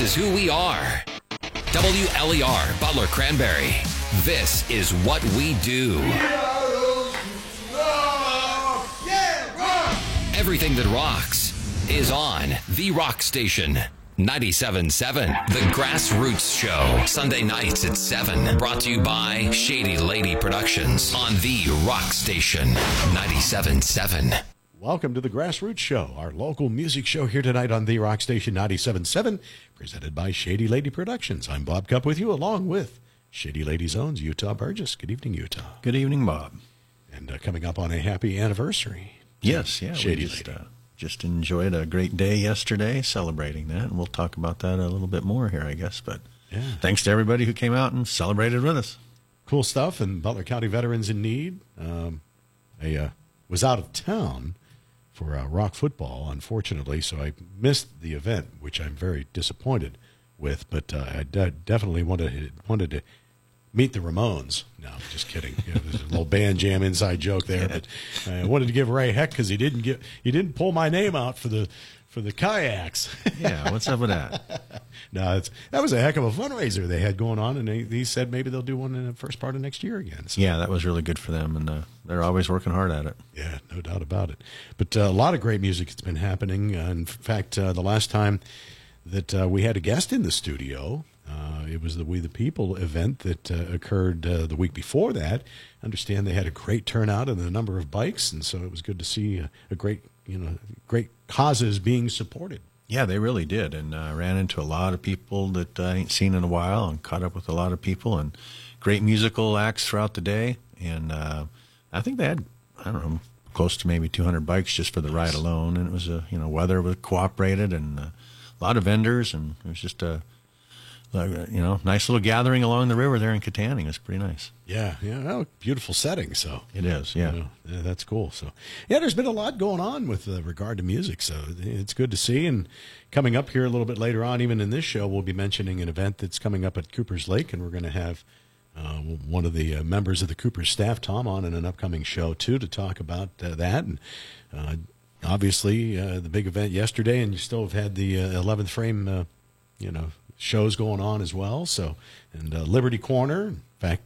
This is who we are. WLER, Butler Cranberry. This is what we do. Everything that rocks is on The Rock Station. 97.7, The Grassroots Show, Sunday nights at 7, brought to you by Shady Lady Productions on The Rock Station, 97.7. Welcome to The Grassroots Show, our local music show here tonight on The Rock Station, 97.7, presented by Shady Lady Productions. I'm Bob Cup with you, along with Shady Lady's own Utah Burgess. Good evening, Utah. Good evening, Bob. And coming up on a happy anniversary. Yes, yeah. Shady Lady. Just enjoyed a great day yesterday celebrating that, and we'll talk about that a little bit more here, I guess. But yeah, thanks to everybody who came out and celebrated with us. Cool stuff. And Butler County Veterans in Need. I was out of town for rock football, unfortunately, so I missed the event, which I'm very disappointed with. But I definitely wanted to meet the Ramones. No, I'm just kidding. You know, there's a little band jam inside joke there, but I wanted to give Ray heck because he didn't pull my name out for the kayaks. Yeah, what's up with that? No, that was a heck of a fundraiser they had going on, and he said maybe they'll do one in the first part of next year again. So. Yeah, that was really good for them, and they're always working hard at it. Yeah, no doubt about it. But a lot of great music has been happening. In fact, the last time that we had a guest in the studio, it was the We the People event that occurred the week before that. I understand they had a great turnout and a number of bikes, and so it was good to see a great, you know, great causes being supported. Yeah, they really did, and ran into a lot of people that I ain't seen in a while, and caught up with a lot of people, and great musical acts throughout the day. And I think they had, I don't know, close to maybe 200 bikes just for the ride alone, and it was a, you know, weather was cooperated, and a lot of vendors, and it was just a, you know, nice little gathering along the river there in Kittanning. It's pretty nice. Yeah, yeah. Well, beautiful setting. So it is. Yeah. You know, yeah, that's cool. So yeah, there's been a lot going on with regard to music. So it's good to see. And coming up here a little bit later on, even in this show, we'll be mentioning an event that's coming up at Cooper's Lake, and we're going to have one of the members of the Cooper's staff, Tom, on in an upcoming show too to talk about that. And obviously, the big event yesterday, and you still have had the 11th Frame, you know, shows going on as well. So, and Liberty Corner, in fact,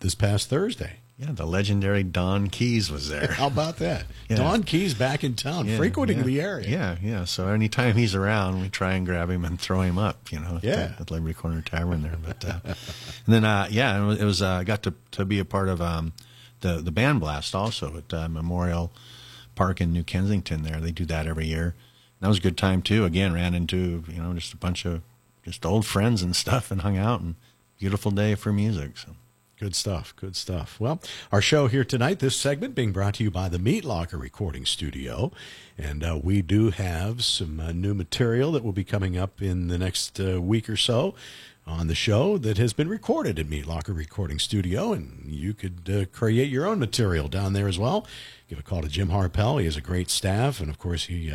this past Thursday. Yeah, the legendary Don Keyes was there. How about that? Yeah. Don Keyes back in town, yeah, frequenting the area. Yeah, yeah. So anytime he's around, we try and grab him and throw him up, you know, at Liberty Corner Tavern there. But and then, yeah, it was, I got to be a part of the band blast also at Memorial Park in New Kensington there. They do that every year. That was a good time too. Again, ran into, you know, just a bunch of just old friends and stuff, and hung out, and beautiful day for music. So good stuff. Good stuff. Well, our show here tonight, this segment being brought to you by the Meat Locker Recording Studio. And we do have some new material that will be coming up in the next week or so on the show that has been recorded at Meat Locker Recording Studio, and you could create your own material down there as well. Give a call to Jim Harpel. He has a great staff, and of course he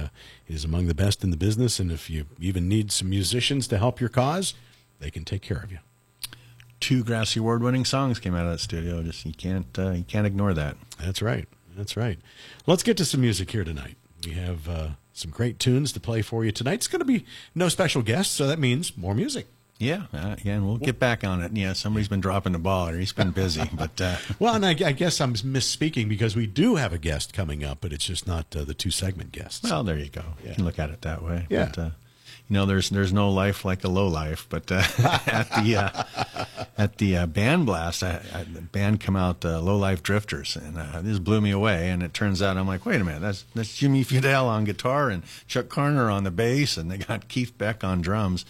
is among the best in the business, and if you even need some musicians to help your cause, they can take care of you. 2 Grassy award-winning songs came out of that studio. Just you can't ignore that. That's right. That's right. Let's get to some music here tonight. We have some great tunes to play for you tonight. It's going to be no special guests, so that means more music. Yeah, yeah, and we'll get back on it. Yeah, somebody's been dropping the ball, or he's been busy. But well, and I guess I'm misspeaking because we do have a guest coming up, but it's just not the 2-segment guests. Well, there you go. Yeah. You can look at it that way. Yeah. But, you know, there's no life like a low life. But at the band blast, the band come out, Low Life Drifters, and this blew me away. And it turns out I'm like, wait a minute, that's Jimmy Fidel on guitar and Chuck Carner on the bass, and they got Keith Beck on drums.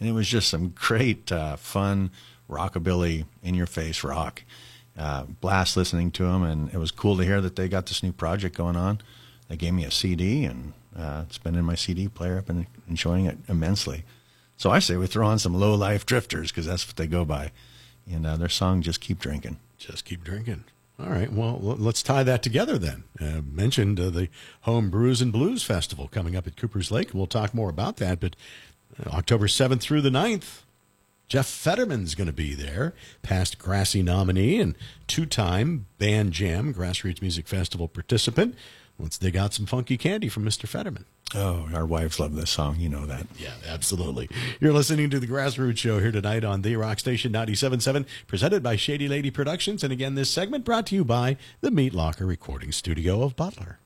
And it was just some great, fun, rockabilly, in-your-face rock. Blast listening to them, and it was cool to hear that they got this new project going on. They gave me a CD, and it's been in my CD player. I've been enjoying it immensely. So I say we throw on some Low-Life Drifters, because that's what they go by. And their song, Just Keep Drinking. Just Keep Drinking. All right, well, let's tie that together then. I mentioned the Home Brews and Blues Festival coming up at Cooper's Lake. We'll talk more about that, but October 7th through the 9th, Jeff Fetterman's going to be there, past Grassy nominee and 2-time Band Jam Grassroots Music Festival participant. let's dig out some funky candy from Mr. Fetterman. Oh, our wives love this song. You know that. Yeah, absolutely. You're listening to The Grassroots Show here tonight on The Rock Station 97.7, presented by Shady Lady Productions. And again, this segment brought to you by the Meat Locker Recording Studio of Butler.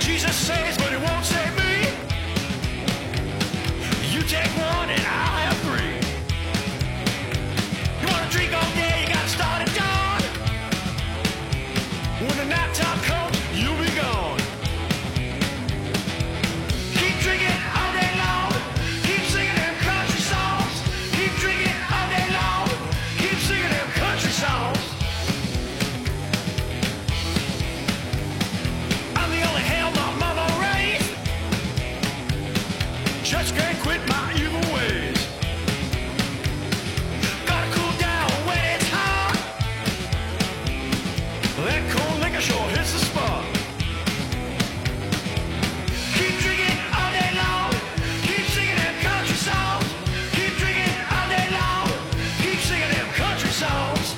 Jesus saves, but he won't save me. You take one and I'll have three. You want to drink all day, you got to start at dawn. When the night time comes, you'll be gone. Keep drinking all day long. Keep singing them country songs. Keep drinking all day long. Keep singing them country songs. I'm the only hell my mama raised. Just can't quit my evil ways. That cold liquor sure hits the spot. Keep drinking all day long. Keep singing them country songs. Keep drinking all day long. Keep singing them country songs.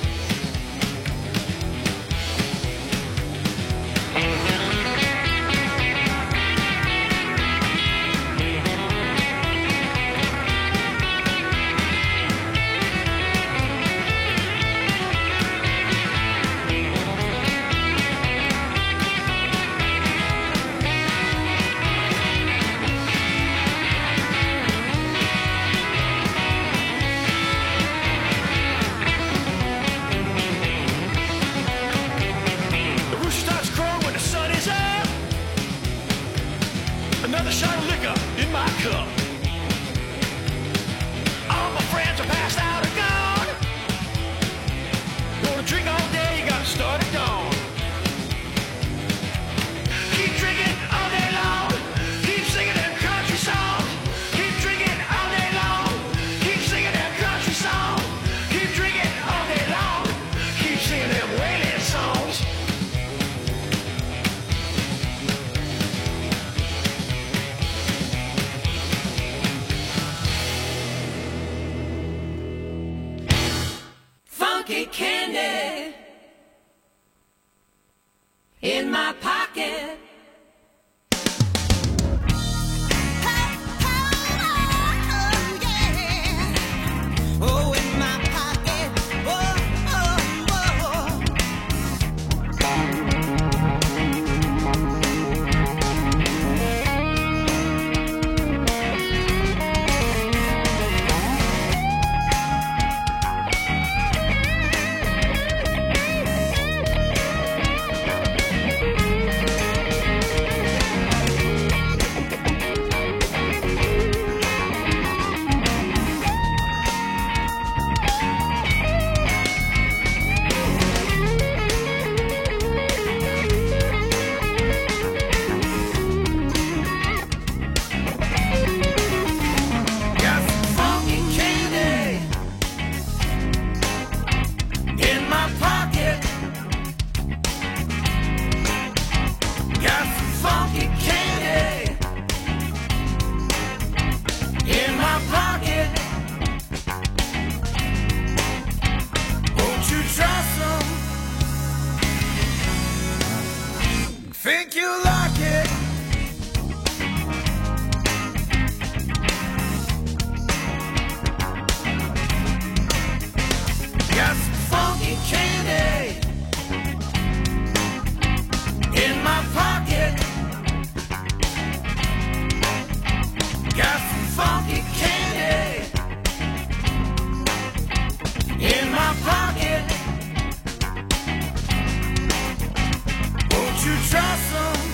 You try some.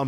The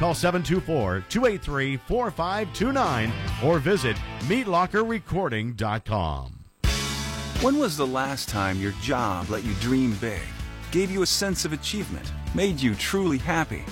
Call 724-283-4529 or visit meatlockerrecording.com. When was the last time your job let you dream big, gave you a sense of achievement, made you truly happy?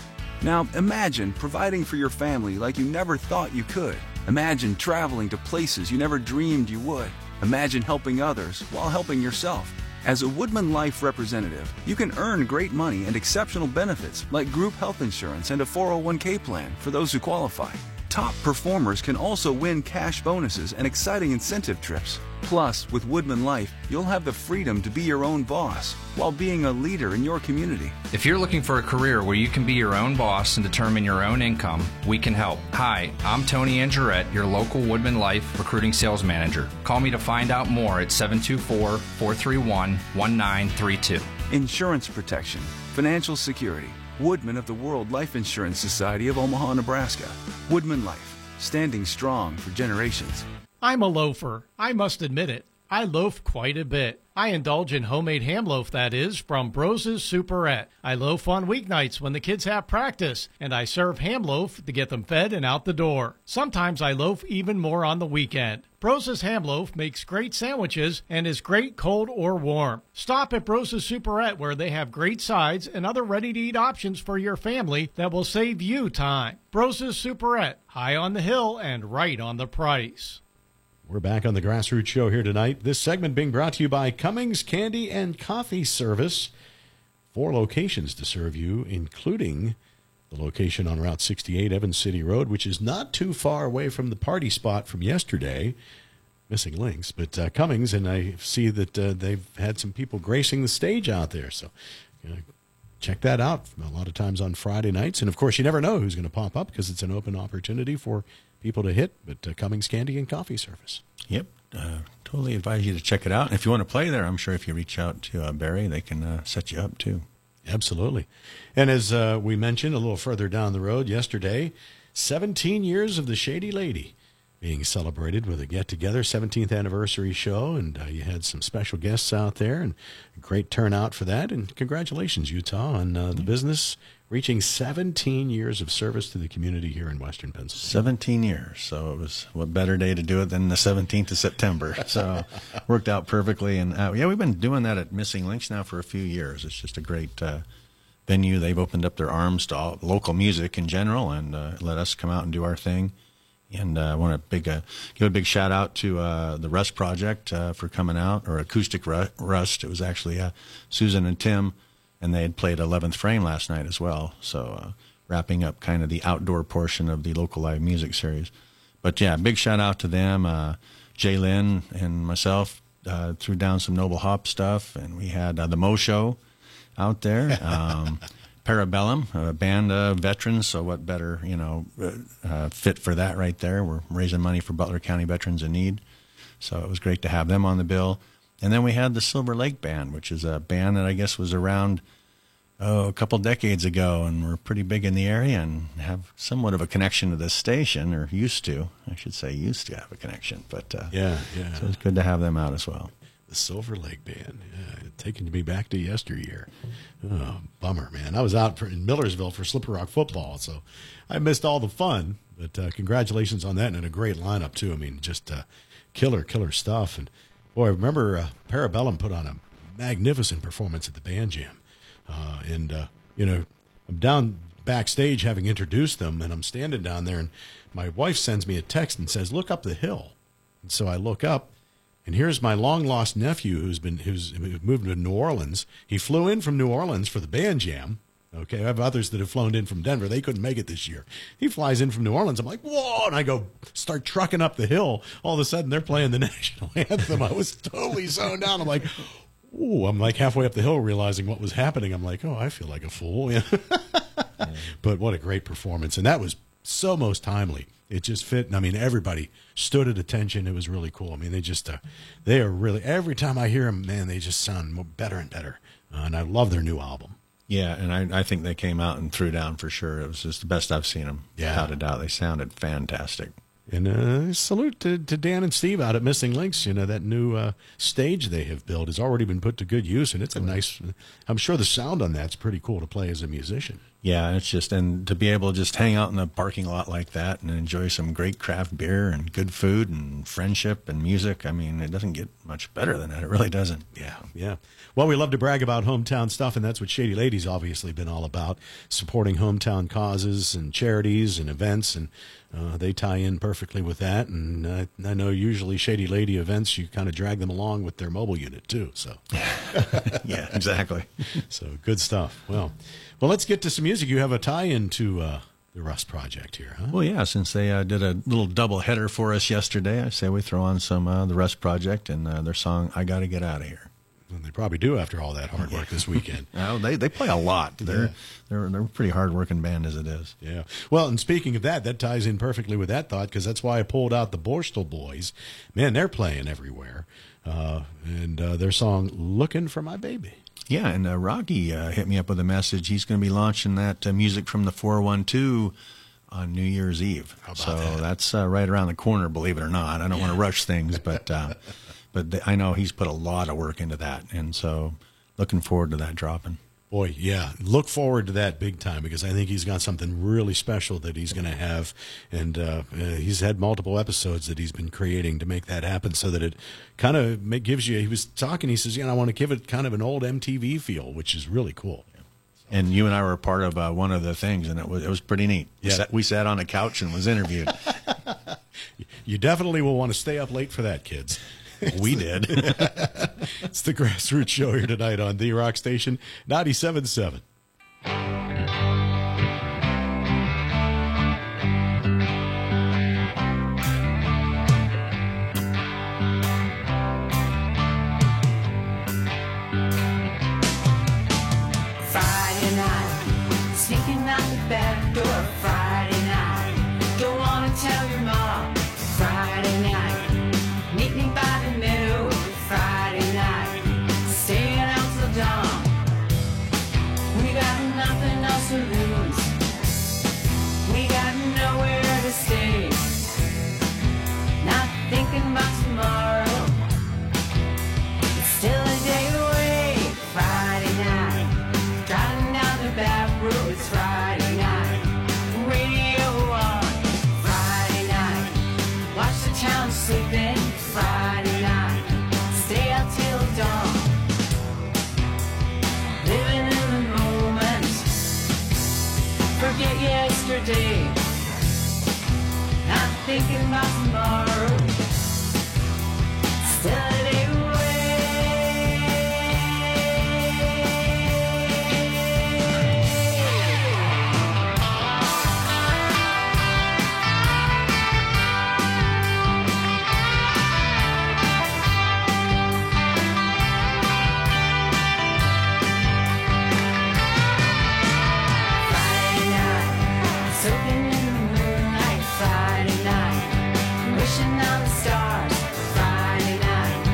Now imagine providing for your family like you never thought you could. Imagine traveling to places you never dreamed you would. Imagine helping others while helping yourself. As a Woodman Life representative, you can earn great money and exceptional benefits like group health insurance and a 401k plan for those who qualify. Top performers can also win cash bonuses and exciting incentive trips. Plus, with Woodman Life, you'll have the freedom to be your own boss while being a leader in your community. If you're looking for a career where you can be your own boss and determine your own income, we can help. Hi, I'm Tony Angerette, your local Woodman Life recruiting sales manager. Call me to find out more at 724-431-1932. Insurance protection, financial security. Woodman of the World Life Insurance Society of Omaha, Nebraska. Woodman Life, standing strong for generations. I'm a loafer. I must admit it. I loaf quite a bit. I indulge in homemade ham loaf, that is, from Brose's Superette. I loaf on weeknights when the kids have practice, and I serve ham loaf to get them fed and out the door. Sometimes I loaf even more on the weekend. Brose's Ham Loaf makes great sandwiches and is great cold or warm. Stop at Brose's Superette, where they have great sides and other ready-to-eat options for your family that will save you time. Brose's Superette, high on the hill and right on the price. We're back on the Grassroots Show here tonight. This segment being brought to you by Cummings Candy and Coffee Service. 4 locations to serve you, including the location on Route 68, Evans City Road, which is not too far away from the party spot from yesterday. Missing Links, but Cummings, and I see that they've had some people gracing the stage out there. So check that out a lot of times on Friday nights. And, of course, you never know who's going to pop up because it's an open opportunity for people to hit, but Cummings Candy and Coffee Service. Yep. Totally advise you to check it out. And if you want to play there, I'm sure if you reach out to Barry, they can set you up too. Absolutely. And as we mentioned a little further down the road yesterday, 17 years of the Shady Lady being celebrated with a get-together, 17th anniversary show, and you had some special guests out there, and a great turnout for that. And congratulations, Utah, on the business reaching 17 years of service to the community here in Western Pennsylvania. 17 years. So it was, what better day to do it than the 17th of September. So worked out perfectly. And yeah, we've been doing that at Missing Links now for a few years. It's just a great venue. They've opened up their arms to all local music in general and let us come out and do our thing. And I want to give a big shout out to the Rust Project for coming out, or Acoustic Rust. It was actually Susan and Tim, and they had played 11th Frame last night as well. So wrapping up kind of the outdoor portion of the local live music series. But yeah, big shout out to them. Jay Lynn and myself threw down some Noble Hop stuff, and we had the Mo Show out there. Parabellum, a band of veterans, so what better, fit for that right there. We're raising money for Butler County Veterans in Need, so it was great to have them on the bill. And then we had the Silver Lake Band, which is a band that I guess was around a couple decades ago, and we're pretty big in the area and have somewhat of a connection to this station, or used to. I should say used to have a connection, but yeah. So it's good to have them out as well. The Silver Lake Band, taking me back to yesteryear. Oh, bummer, man. I was out in Millersville for Slipper Rock football, so I missed all the fun. But congratulations on that, and a great lineup, too. I mean, just killer stuff. And, boy, I remember Parabellum put on a magnificent performance at the band jam. I'm down backstage having introduced them, and I'm standing down there, and my wife sends me a text and says, look up the hill. And so I look up. And here's my long-lost nephew who's moved to New Orleans. He flew in from New Orleans for the band jam. Okay, I have others that have flown in from Denver. They couldn't make it this year. He flies in from New Orleans. I'm like, whoa, and I go start trucking up the hill. All of a sudden, they're playing the national anthem. I was totally zoned out. I'm like, ooh, I'm like halfway up the hill realizing what was happening. I'm like, oh, I feel like a fool. Yeah. But what a great performance. And that was so most timely. It just fit. And I mean, everybody stood at attention. It was really cool. I mean, they just, they are really, every time I hear them, man, they just sound better and better. And I love their new album. Yeah, and I think they came out and threw down for sure. It was just the best I've seen them. Yeah. Without a doubt, they sounded fantastic. And salute to Dan and Steve out at Missing Links. You know, that new stage they have built has already been put to good use, and it's a nice, I'm sure the sound on that's pretty cool to play as a musician. Yeah, it's just, and to be able to just hang out in the parking lot like that and enjoy some great craft beer and good food and friendship and music, I mean, it doesn't get much better than that. It really doesn't. Yeah, yeah. Well, we love to brag about hometown stuff, and that's what Shady Lady's obviously been all about, supporting hometown causes and charities and events, and they tie in perfectly with that. And I know usually Shady Lady events, you kind of drag them along with their mobile unit too. So yeah, exactly. So good stuff. Well, let's get to some music. You have a tie-in to the Rust Project here, huh? Well, yeah, since they did a little double header for us yesterday, I say we throw on some the Rust Project and their song, I Gotta Get Out of Here. And they probably do after all that hard work this weekend. Well, they play a lot. They're a pretty hard-working band as it is. Yeah. Well, and speaking of that, that ties in perfectly with that thought, because that's why I pulled out the Borstal Boys. Man, they're playing everywhere. And their song, Looking for My Baby. Yeah, and Rocky hit me up with a message. He's going to be launching that music from the 412 on New Year's Eve. How about that? That's right around the corner, believe it or not. I don't want to rush things, but... But I know he's put a lot of work into that, and so looking forward to that dropping. Boy, yeah, look forward to that big time, because I think he's got something really special that he's going to have, and he's had multiple episodes that he's been creating to make that happen, so that it kind of gives you, he was talking, he says, I want to give it kind of an old MTV feel, which is really cool. And you and I were a part of one of the things, and it was pretty neat. Yeah. We sat on a couch and was interviewed. You definitely will want to stay up late for that, kids. We did. It's the Grassroots Show here tonight on The Rock Station 97.7. Friday night, sneaking out the back door. Friday night, don't want to tell your mom. Friday night. Yesterday, not thinking about tomorrow, still a day Friday night, wishing on the stars. Friday night,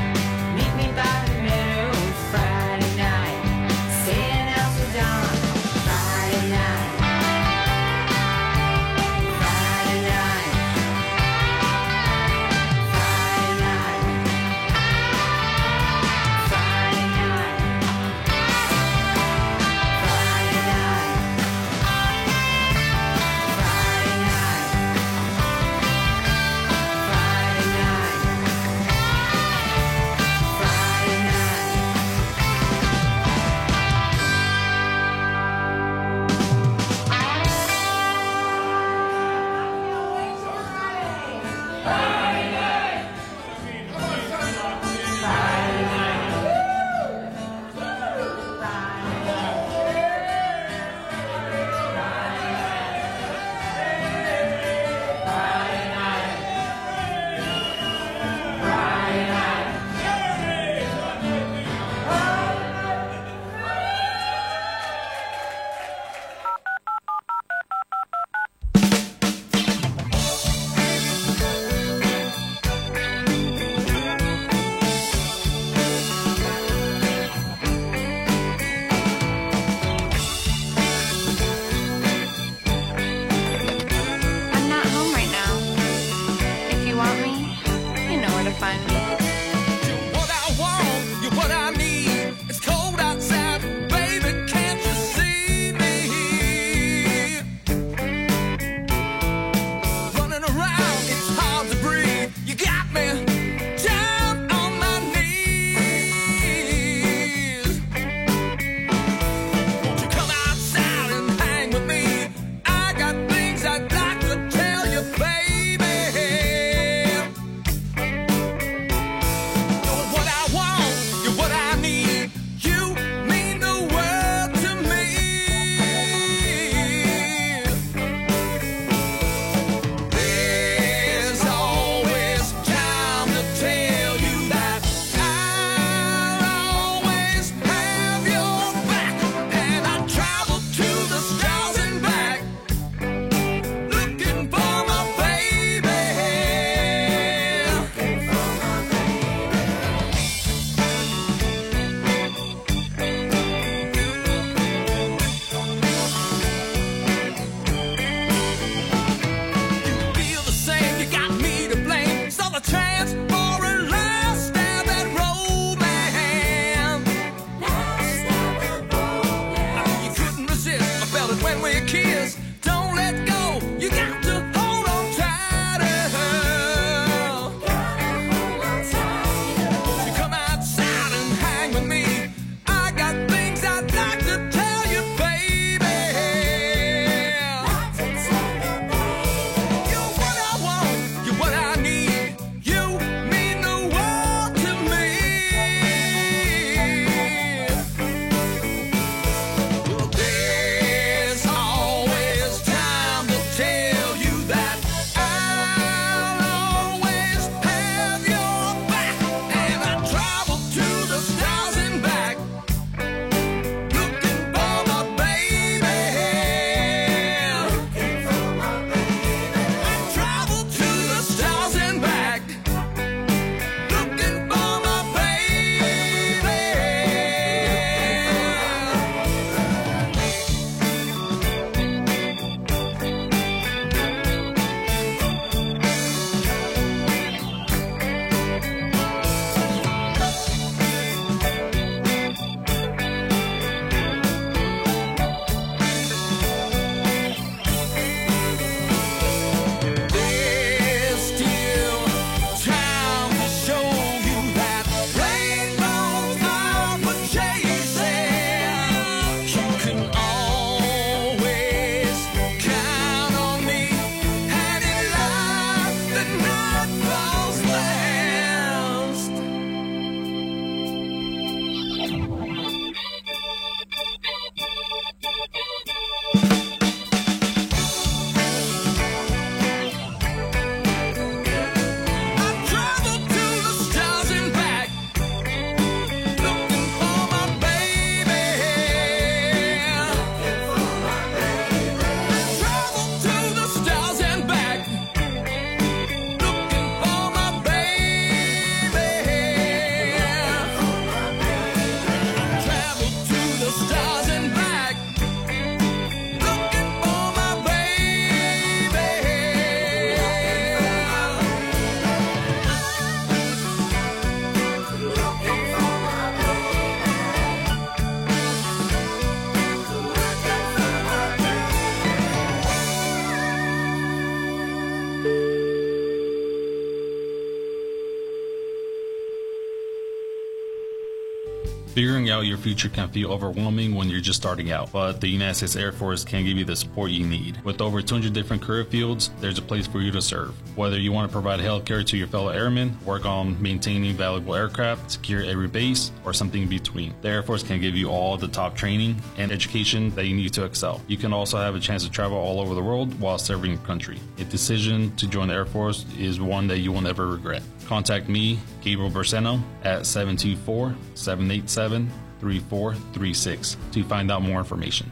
Figuring out your future can feel overwhelming when you're just starting out, but the United States Air Force can give you the support you need. With over 200 different career fields, there's a place for you to serve. Whether you want to provide healthcare to your fellow airmen, work on maintaining valuable aircraft, secure every base, or something in between, the Air Force can give you all the top training and education that you need to excel. You can also have a chance to travel all over the world while serving your country. A decision to join the Air Force is one that you will never regret. Contact me, Gabriel Berseno, at 724-787-3436 to find out more information.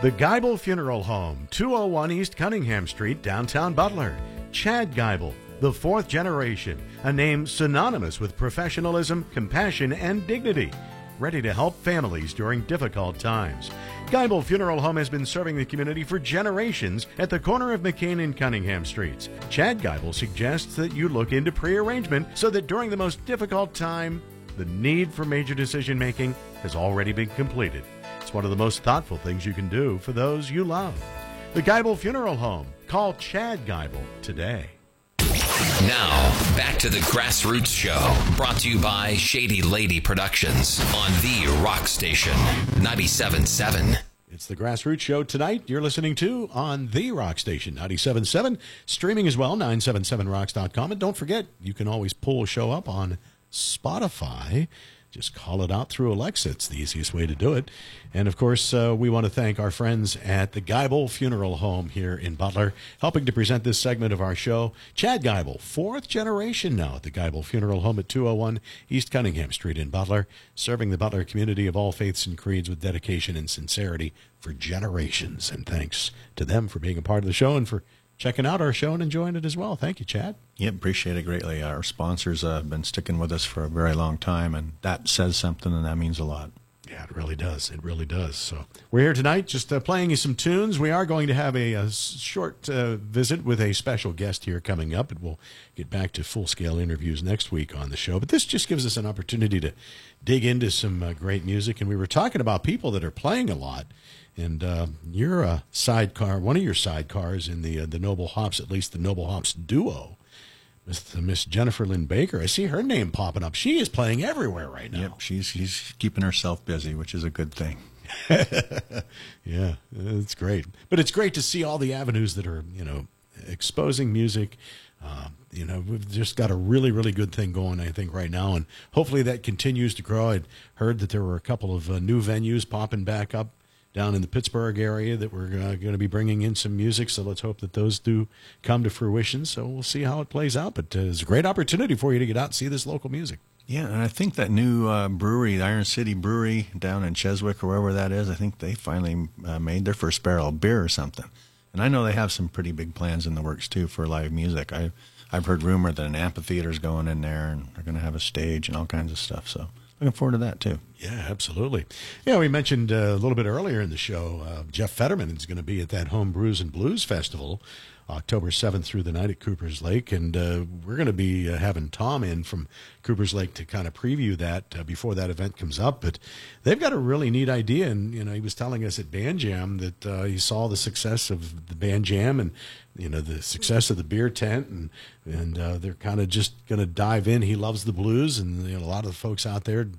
The Geibel Funeral Home, 201 East Cunningham Street, downtown Butler. Chad Geibel, the fourth generation, a name synonymous with professionalism, compassion, and dignity, ready to help families during difficult times. Geibel Funeral Home has been serving the community for generations at the corner of McCain and Cunningham Streets. Chad Geibel suggests that you look into pre-arrangement so that during the most difficult time, the need for major decision-making has already been completed. It's one of the most thoughtful things you can do for those you love. The Geibel Funeral Home. Call Chad Geibel today. Now, back to the Grassroots Show, brought to you by Shady Lady Productions on The Rock Station, 97.7. It's the Grassroots Show tonight. You're listening to on The Rock Station, 97.7. Streaming as well, 977rocks.com. And don't forget, you can always pull a show up on Spotify. Just call it out through Alexa. It's the easiest way to do it. And, of course, we want to thank our friends at the Geibel Funeral Home here in Butler, helping to present this segment of our show. Chad Geibel, fourth generation now at the Geibel Funeral Home at 201 East Cunningham Street in Butler, serving the Butler community of all faiths and creeds with dedication and sincerity for generations. And thanks to them for being a part of the show and for checking out our show and enjoying it as well. Thank you, Chad. Yeah, appreciate it greatly. Our sponsors have been sticking with us for a very long time, and that says something, and that means a lot. Yeah, it really does. It really does. So we're here tonight just playing you some tunes. We are going to have a short visit with a special guest here coming up, and we'll get back to full-scale interviews next week on the show. But this just gives us an opportunity to dig into some great music, and we were talking about people that are playing a lot. And you're a sidecar, one of your sidecars in the Noble Hops, at least the Noble Hops duo, Miss Jennifer Lynn Baker. I see her name popping up. She is playing everywhere right now. Yep, she's keeping herself busy, which is a good thing. Yeah, it's great. But it's great to see all the avenues that are, you know, exposing music. We've just got a really, really good thing going, I think, right now. And hopefully that continues to grow. I'd heard that there were a couple of new venues popping back up down in the Pittsburgh area that we're going to be bringing in some music. So let's hope that those do come to fruition. So we'll see how it plays out. But it's a great opportunity for you to get out and see this local music. Yeah, and I think that new brewery, the Iron City Brewery down in Cheswick or wherever that is, I think they finally made their first barrel of beer or something. And I know they have some pretty big plans in the works, too, for live music. I've heard rumor that an amphitheater's going in there, and they're going to have a stage and all kinds of stuff. So looking forward to that, too. Yeah, absolutely. Yeah, we mentioned a little bit earlier in the show, Jeff Fetterman is going to be at that Home Brews and Blues Festival October 7th through the 9th at Cooper's Lake. And we're going to be having Tom in from Cooper's Lake to kind of preview that before that event comes up. But they've got a really neat idea. And, you know, he was telling us at Band Jam that he saw the success of the Band Jam and, you know, the success of the beer tent. And they're kind of just going to dive in. He loves the blues, and you know, a lot of the folks out there do.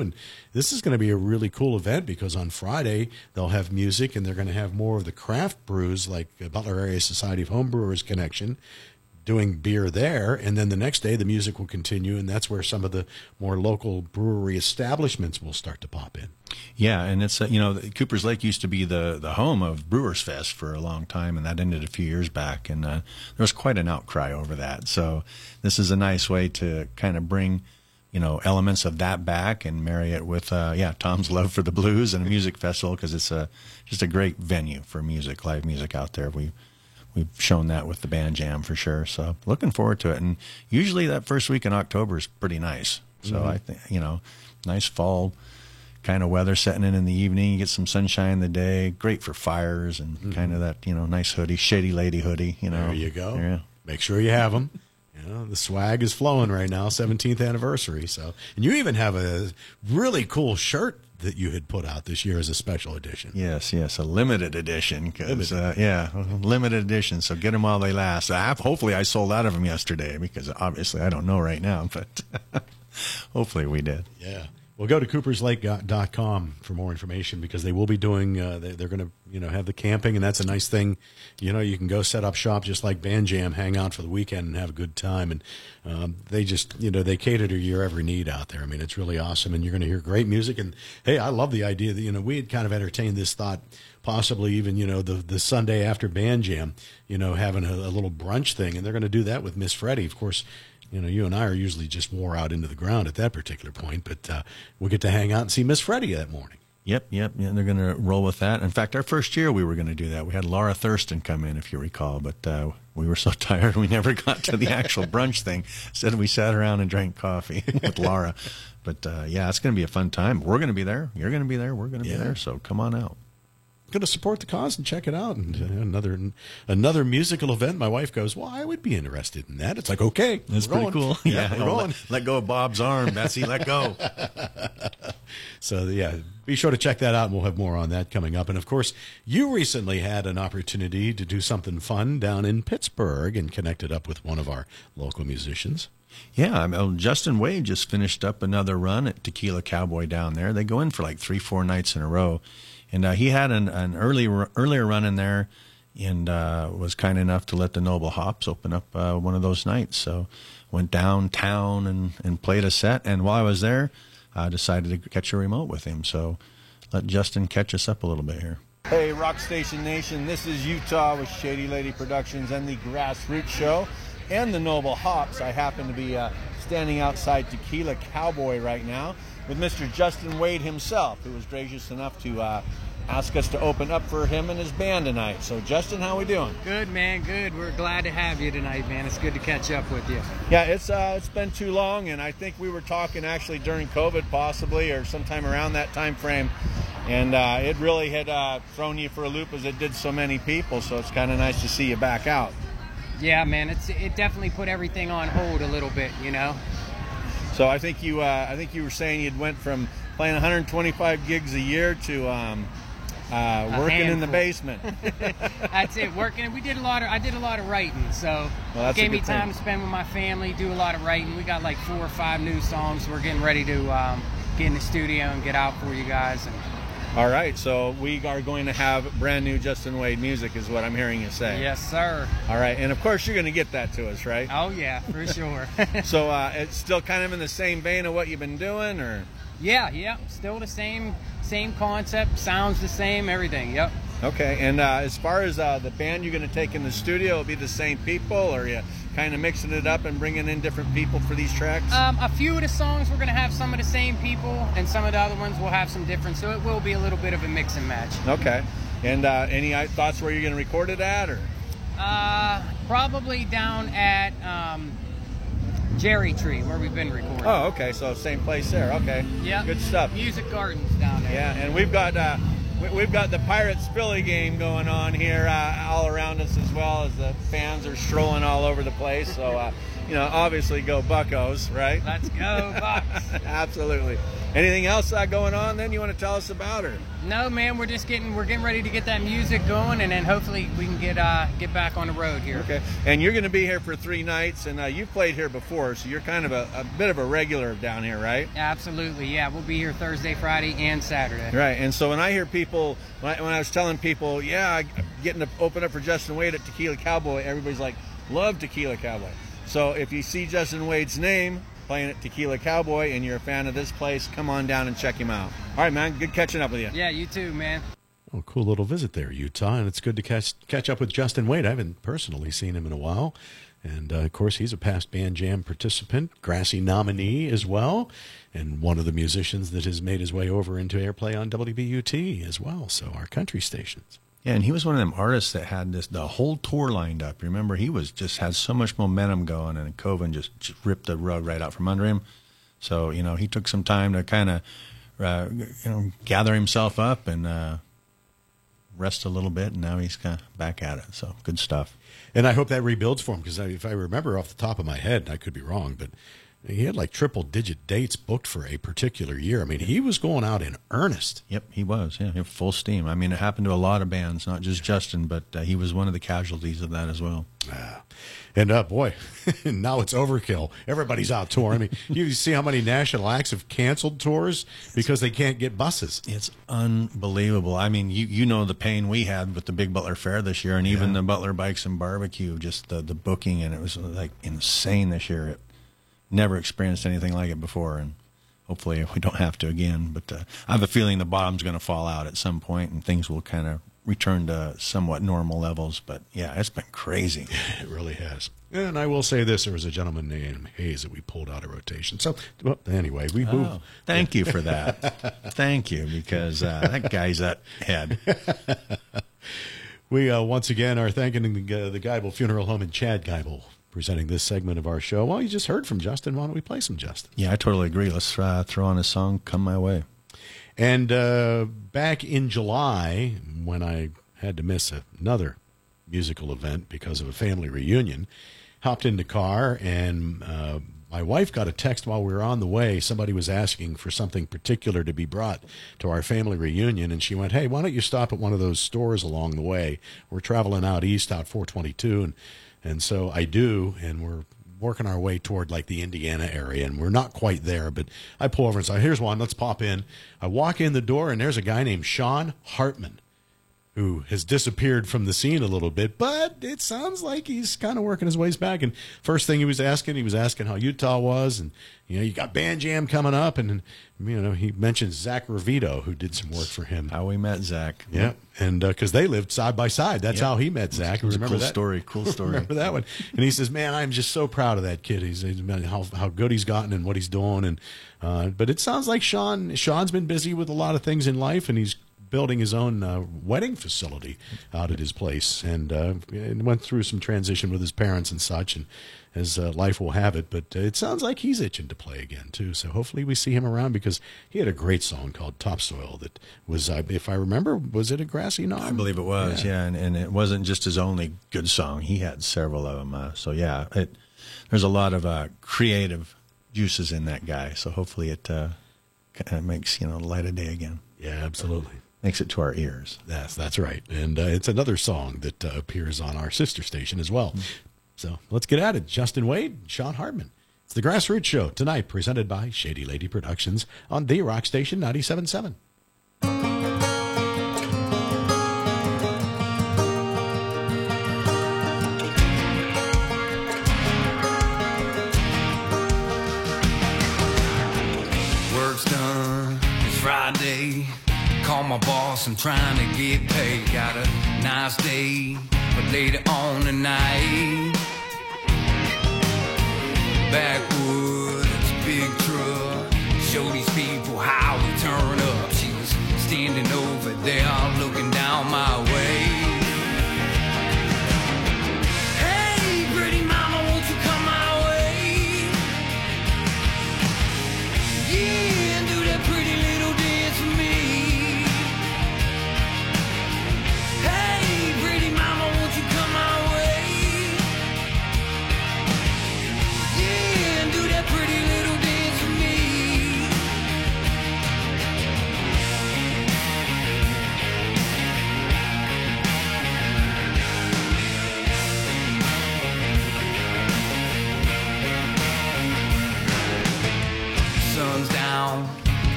And this is going to be a really cool event because on Friday they'll have music, and they're going to have more of the craft brews like Butler Area Society of Homebrewers Connection doing beer there. And then the next day the music will continue, and that's where some of the more local brewery establishments will start to pop in. Yeah, and it's, you know, Cooper's Lake used to be the home of Brewers Fest for a long time, and that ended a few years back, and there was quite an outcry over that. So this is a nice way to kind of bring, you know, elements of that back and marry it with, Tom's love for the blues and a music festival, because it's just a great venue for music, live music out there. We've shown that with the Band Jam for sure. So looking forward to it. And usually that first week in October is pretty nice. So I think, you know, nice fall kind of weather setting in the evening. You get some sunshine in the day. Great for fires and kind of that, you know, nice hoodie, Shady Lady hoodie, you know. There you go. Yeah. Make sure you have them. You know, the swag is flowing right now, 17th anniversary. So, and you even have a really cool shirt that you had put out this year as a special edition. Yes, a limited edition. Limited edition. So get them while they last. Hopefully I sold out of them yesterday, because obviously I don't know right now, but hopefully we did. Yeah. Well, go to cooperslake.com for more information, because they will be doing, they're going to, have the camping, and that's a nice thing. You can go set up shop just like Band Jam, hang out for the weekend and have a good time. And they just, they cater to your every need out there. I mean, it's really awesome, and you're going to hear great music. And, hey, I love the idea that, we had kind of entertained this thought, possibly even, the Sunday after Band Jam, having a little brunch thing. And they're going to do that with Miss Freddie, of course. You and I are usually just wore out into the ground at that particular point, but we'll get to hang out and see Miss Freddie that morning. Yep. And they're going to roll with that. In fact, our first year we were going to do that. We had Laura Thurston come in, if you recall, but we were so tired we never got to the actual brunch thing. Instead, we sat around and drank coffee with Laura. But, it's going to be a fun time. We're going to be there. You're going to be there. We're going to be there. So come on out. Going to support the cause and check it out. And another musical event. My wife goes, well, I would be interested in that. It's like, okay, that's pretty cool. We're going. Let go of Bob's arm, Betsy. Let go. So be sure to check that out, and we'll have more on that coming up. And of course, you recently had an opportunity to do something fun down in Pittsburgh and connected up with one of our local musicians. Yeah, Justin Wade just finished up another run at Tequila Cowboy down there. They go in for like 3-4 nights in a row. And he had an earlier run in there, and was kind enough to let the Noble Hops open up one of those nights. So went downtown and played a set. And while I was there, I decided to catch a remote with him. So let Justin catch us up a little bit here. Hey, Rock Station Nation, this is Utah with Shady Lady Productions and the Grassroots Show and the Noble Hops. I happen to be standing outside Tequila Cowboy right now with Mr. Justin Wade himself, who was gracious enough to ask us to open up for him and his band tonight. So, Justin, how we doing? Good, man, good. We're glad to have you tonight, man. It's good to catch up with you. Yeah, it's been too long, and I think we were talking actually during COVID possibly, or sometime around that time frame, and it really had thrown you for a loop as it did so many people, so it's kind of nice to see you back out. Yeah, man, it definitely put everything on hold a little bit, So I think you were saying you'd went from playing 125 gigs a year to working in the basement. That's it. Working. I did a lot of writing. So it gave me time to spend with my family. Do a lot of writing. We got like 4 or 5 new songs. We're getting ready to get in the studio and get out for you guys. All right, so we are going to have brand new Justin Wade music is what I'm hearing you say. Yes, sir. All right, and of course you're going to get that to us, right? Oh, yeah, for sure. So it's still kind of in the same vein of what you've been doing, or? Yeah, still the same concept, sounds the same, everything, yep. Okay, and as far as the band you're going to take in the studio, it'll be the same people, or are you kind of mixing it up and bringing in different people for these tracks? A few of the songs we're going to have some of the same people, and some of the other ones will have some different, so it will be a little bit of a mix and match. Okay, and any thoughts where you're going to record it at, or? Probably down at Jerry Tree, where we've been recording. Oh, okay, so same place there, okay. Yeah. Good stuff. Music Gardens down there. Yeah, and we've got the Pirates Philly game going on here all around us, as well as the fans are strolling all over the place. So, obviously go Buccos, right? Let's go Bucks. Absolutely. Anything else going on then you want to tell us about, or? No, man, we're getting ready to get that music going, and then hopefully we can get back on the road here. Okay. And you're going to be here for 3 nights, and you've played here before, so you're kind of a bit of a regular down here, right? Absolutely, yeah. We'll be here Thursday, Friday, and Saturday. Right. And so when I hear people, when I was telling people, I'm getting to open up for Justin Wade at Tequila Cowboy, everybody's like, love Tequila Cowboy. So if you see Justin Wade's name playing at Tequila Cowboy and you're a fan of this place, come on down and check him out. All right, man, good catching up with you. Yeah, you too, man. Well, cool little visit there, Utah, and it's good to catch up with Justin Wade. I haven't personally seen him in a while, and of course he's a past Band Jam participant, Grassy nominee as well, and one of the musicians that has made his way over into airplay on WBUT as well, so our country stations. Yeah, and he was one of them artists that had the whole tour lined up. Remember, he was just had so much momentum going, and COVID just ripped the rug right out from under him. So, he took some time to kind of, gather himself up and rest a little bit, and now he's kind of back at it. So, good stuff. And I hope that rebuilds for him, because if I remember off the top of my head, I could be wrong, but He had like triple-digit dates booked for a particular year. I mean, he was going out in earnest. Yep, he was. Yeah, full steam. I mean, it happened to a lot of bands, not just Justin, but he was one of the casualties of that as well. And boy, now it's overkill. Everybody's out touring. I mean, you see how many national acts have canceled tours because they can't get buses. It's unbelievable. I mean, you know the pain we had with the Big Butler Fair this year, and even the Butler Bikes and Barbecue, just the booking, and it was like insane this year. Never experienced anything like it before, and hopefully we don't have to again. But I have a feeling the bottom's going to fall out at some point, and things will kind of return to somewhat normal levels. But, yeah, it's been crazy. It really has. And I will say this. There was a gentleman named Hayes that we pulled out of rotation. So, well, anyway, we moved. Oh, thank you for that. Thank you, because that guy's that head. We once again are thanking the Geibel Funeral Home and Chad Geibel. Presenting this segment of our show. Well, you just heard from Justin. Why don't we play some Justin? Yeah, I totally agree. Let's throw on a song, Come My Way. And back in July, when I had to miss another musical event because of a family reunion, hopped in the car, and my wife got a text while we were on the way. Somebody was asking for something particular to be brought to our family reunion, and she went, hey, why don't you stop at one of those stores along the way? We're traveling out east, out 422, and so I do, and we're working our way toward, like, the Indiana area, and we're not quite there, but I pull over and say, here's one, let's pop in. I walk in the door, and there's a guy named Sean Hartman, who has disappeared from the scene a little bit, but it sounds like he's kind of working his ways back, and first thing he was asking how Utah was, and, you know, you got Band Jam coming up, and, you know, he mentioned Zach Ravito, who did some work for him. How we met Zach. Yeah, and because they lived side by side. That's how he met Zach. Remember cool that? Cool story. Remember that one. And he says, man, I'm just so proud of that kid. He's how good he's gotten and what he's doing. And but it sounds like Sean's been busy with a lot of things in life, and he's building his own wedding facility out at his place, and went through some transition with his parents and such, and as life will have it. But it sounds like he's itching to play again too, so hopefully we see him around, because he had a great song called Topsoil that was, if I remember, was it a Grassy Knoll? I believe it was, yeah. And it wasn't just his only good song. He had several of them. There's a lot of creative juices in that guy, so hopefully it makes, you know, the light of day again. Yeah, absolutely. Makes it to our ears. Yes, that's right. And it's another song that appears on our sister station as well. So let's get at it. Justin Wade, Sean Hartman. It's The Grassroots Show tonight, presented by Shady Lady Productions on The Rock Station 97.7. Work's done. It's Friday. Call my boss, I'm trying to get paid. Got a nice day, but later on tonight, backwoods, big truck, show these people how we turn up. She was standing over there, looking down my way. Hey, pretty mama, won't you come my way? Yeah, do that pretty little dance for me.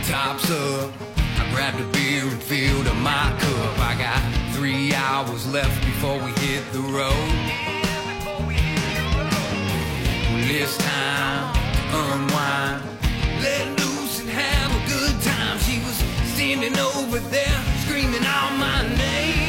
Tops up, I grabbed a beer and filled up my cup. I got 3 hours left before we hit the road. This time to unwind, let loose and have a good time. She was standing over there, screaming out my name.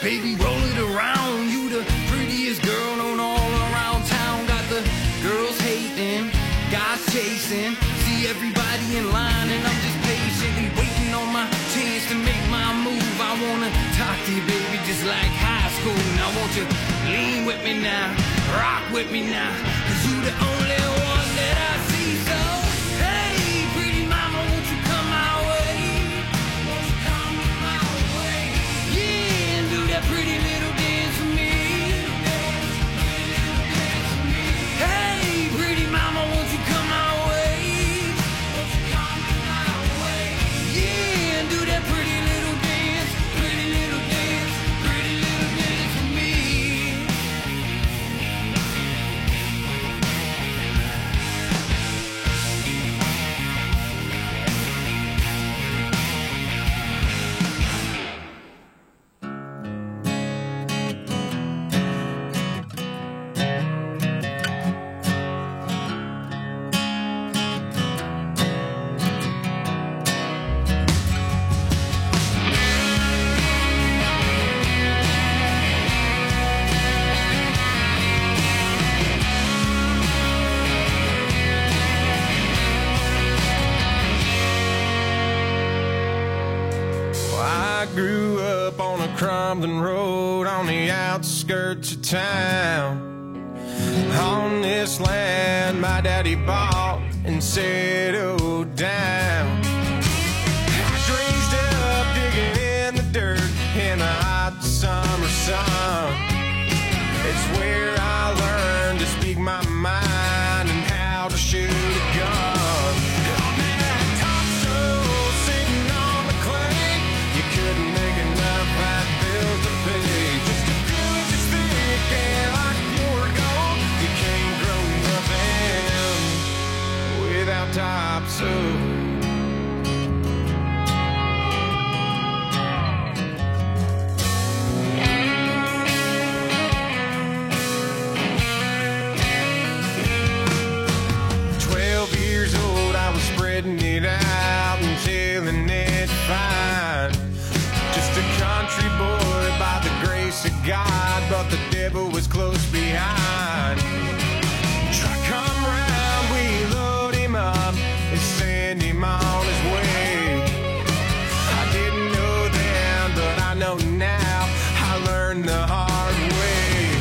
Baby, roll it around. You the prettiest girl known all around town. Got in line, and I'm just patiently waiting on my chance to make my move. I wanna talk to you, baby, just like high school. Now won't you lean with me now, rock with me now, 'cause you the only one that I see. So hey, pretty mama, won't you come my way? Won't you come my way? Yeah, and do that pretty little dance for me. Hey, pretty mama, won't you come my way? Won't you come my way? Yeah, and do that pretty little dance, pretty little dance, pretty little dance for me. Crumbling road on the outskirts of town. On this land my daddy bought and settled down. I raised up digging in the dirt in the hot summer sun. It's where I learned to speak my mind and how to shoot a gun. Top, so $12 years old, I was spreading it out and killing it fine. Just a country boy by the grace of God, but the devil was close behind. Truck come round, we look up and send him on his way. I didn't know then, but I know now. I learned the hard way.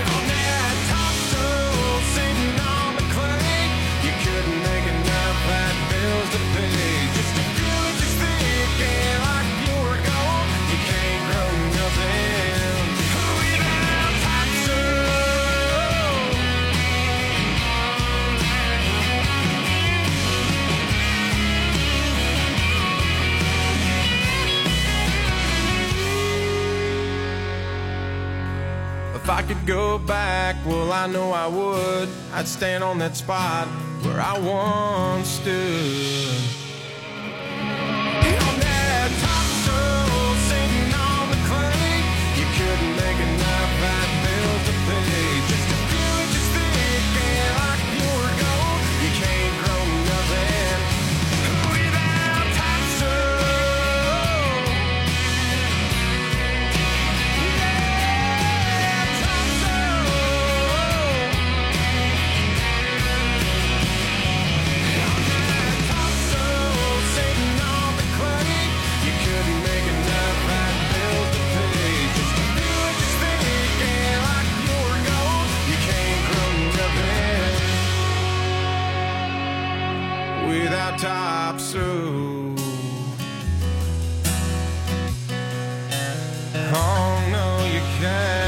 On that top soul sitting on the clay, you couldn't make enough fat bills to pay. Just a few, just thinking like you were gold, you can't grow nothing. If I could go back, well, I know I would. I'd stand on that spot where I once stood. On that top soul sitting on the clay, you couldn't make enough fat bills to pay. Just a few, just thinking like you were gold, you can't grow nothing without top soul. Without top soul. Oh no, you can't.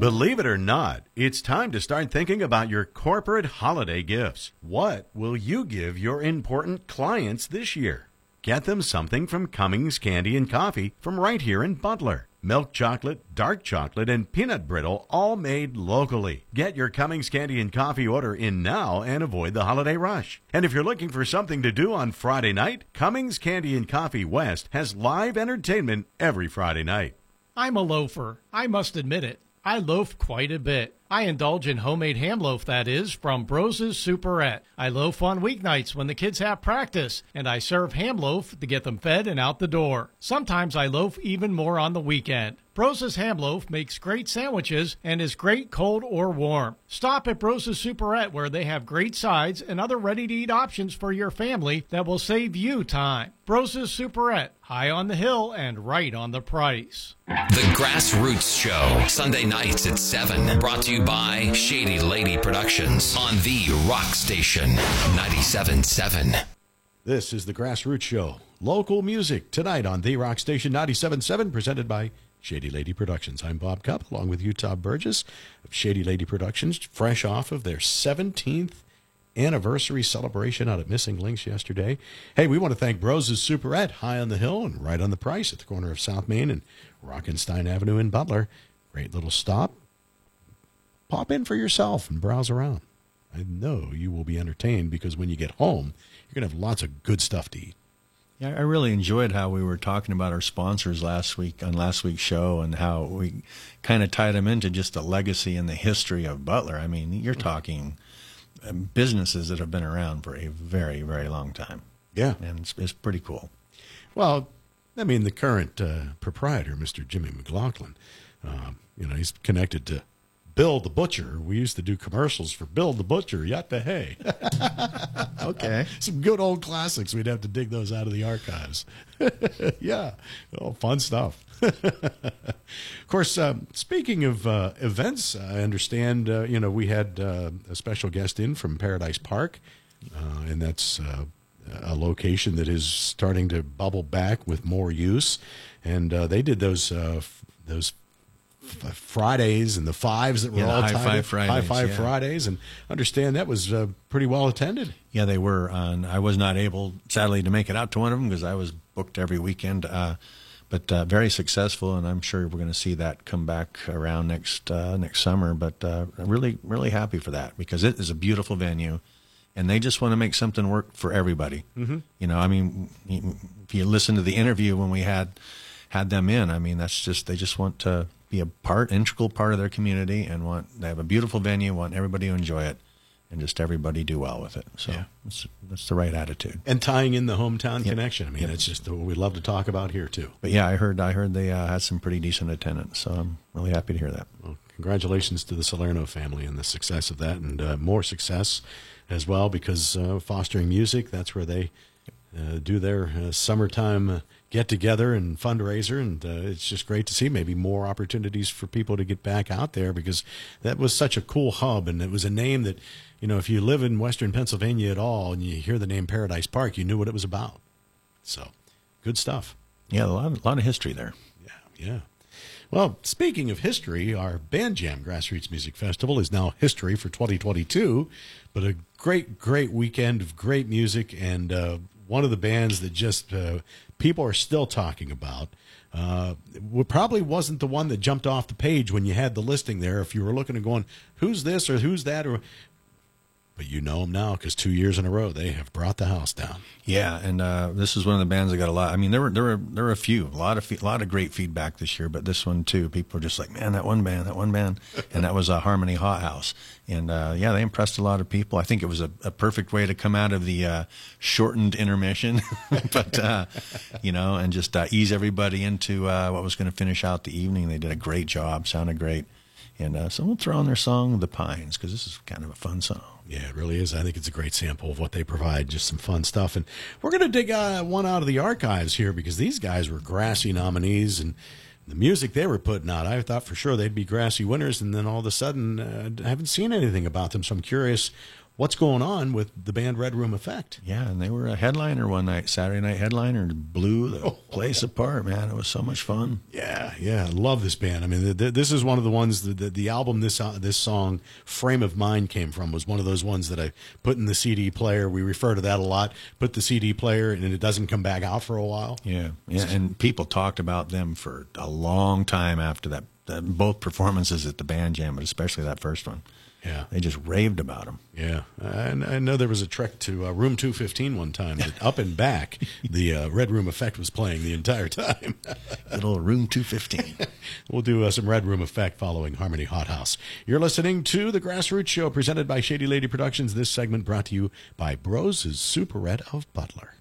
Believe it or not, it's time to start thinking about your corporate holiday gifts. What will you give your important clients this year? Get them something from Cummings Candy and Coffee from right here in Butler. Milk chocolate, dark chocolate, and peanut brittle, all made locally. Get your Cummings Candy and Coffee order in now and avoid the holiday rush. And if you're looking for something to do on Friday night, Cummings Candy and Coffee West has live entertainment every Friday night. I'm a loafer. I must admit it. I loaf quite a bit. I indulge in homemade ham loaf, that is, from Brose's Superette. I loaf on weeknights when the kids have practice, and I serve ham loaf to get them fed and out the door. Sometimes I loaf even more on the weekend. Brose's Ham Loaf makes great sandwiches and is great cold or warm. Stop at Brose's Superette, where they have great sides and other ready-to-eat options for your family that will save you time. Brose's Superette, high on the hill and right on the price. The Grassroots Show, Sunday nights at 7. Brought to you by Shady Lady Productions on The Rock Station, 97.7. This is The Grassroots Show. Local music tonight on The Rock Station, 97.7, presented by Shady Lady Productions. I'm Bob Cup, along with Utah Burgess of Shady Lady Productions, fresh off of their 17th anniversary celebration out at Missing Links yesterday. Hey, we want to thank Brose's Superette, high on the hill and right on the price at the corner of South Main and Rockenstein Avenue in Butler. Great little stop. Pop in for yourself and browse around. I know you will be entertained, because when you get home, you're going to have lots of good stuff to eat. Yeah, I really enjoyed how we were talking about our sponsors last week on last week's show, and how we kind of tied them into just the legacy and the history of Butler. I mean, you're talking businesses that have been around for a very, very long time. Yeah. And it's pretty cool. Well, I mean, the current proprietor, Mr. Jimmy McLaughlin, you know, he's connected to Bill the Butcher. We used to do commercials for Bill the Butcher, yatta hey. Okay. Some good old classics. We'd have to dig those out of the archives. Yeah. Oh, fun stuff. Of course, speaking of events, I understand, you know, we had a special guest in from Paradise Park, and that's a location that is starting to bubble back with more use. And they did those Fridays and the fives that were all time high five Fridays, and understand that was pretty well attended. Yeah, they were. I was not able, sadly, to make it out to one of them because I was booked every weekend, but very successful, and I'm sure we're going to see that come back around next summer. But I'm really, really happy for that, because it is a beautiful venue, and they just want to make something work for everybody. Mm-hmm. You know, I mean, if you listen to the interview when we had them in, I mean, that's just, they just want to be integral part of their community, and they have a beautiful venue, want everybody to enjoy it, and just everybody do well with it. So yeah, that's the right attitude. And tying in the hometown connection. I mean, it's just what we love to talk about here too. But yeah, I heard they had some pretty decent attendance, so I'm really happy to hear that. Well, congratulations to the Salerno family and the success of that, and more success as well, because Fostering Music, that's where they do their summertime get together and fundraiser, and it's just great to see maybe more opportunities for people to get back out there, because that was such a cool hub, and it was a name that, you know, if you live in Western Pennsylvania at all and you hear the name Paradise Park, you knew what it was about. So good stuff. Yeah, a lot of history there. Yeah. Well, speaking of history, our Band Jam Grassroots Music Festival is now history for 2022, but a great weekend of great music, and one of the bands that just people are still talking about. Probably wasn't the one that jumped off the page when you had the listing there, if you were looking and going, who's this or who's that? But you know them now, because 2 years in a row they have brought the house down. Yeah, and this is one of the bands that got a lot. I mean, there were a lot of great feedback this year, but this one too. People are just like, man, that one band, and that was a Harmony Hot House, and yeah, they impressed a lot of people. I think it was a perfect way to come out of the shortened intermission, but you know, and just ease everybody into what was going to finish out the evening. They did a great job, sounded great. And so we'll throw on their song, The Pines, because this is kind of a fun song. Yeah, it really is. I think it's a great sample of what they provide, just some fun stuff. And we're going to dig one out of the archives here, because these guys were Grassy nominees, and the music they were putting out, I thought for sure they'd be Grassy winners, and then all of a sudden, I haven't seen anything about them, so I'm curious what's going on with the band Red Room Effect. Yeah, and they were a headliner one night, Saturday night headliner, and blew the place apart, man. It was so much fun. Yeah, I love this band. I mean, this is one of the ones that the album this song, Frame of Mind, came from, was one of those ones that I put in the CD player. We refer to that a lot, put the CD player, and it doesn't come back out for a while. Yeah, and people talked about them for a long time after that, both performances at the Band Jam, but especially that first one. Yeah, they just raved about them. Yeah, and I know there was a trek to room 215 one time. That up and back, the Red Room Effect was playing the entire time. Good old room 215. We'll do some Red Room Effect following Harmony Hothouse. You're listening to The Grassroots Show, presented by Shady Lady Productions. This segment brought to you by Bros' Superette of Butler.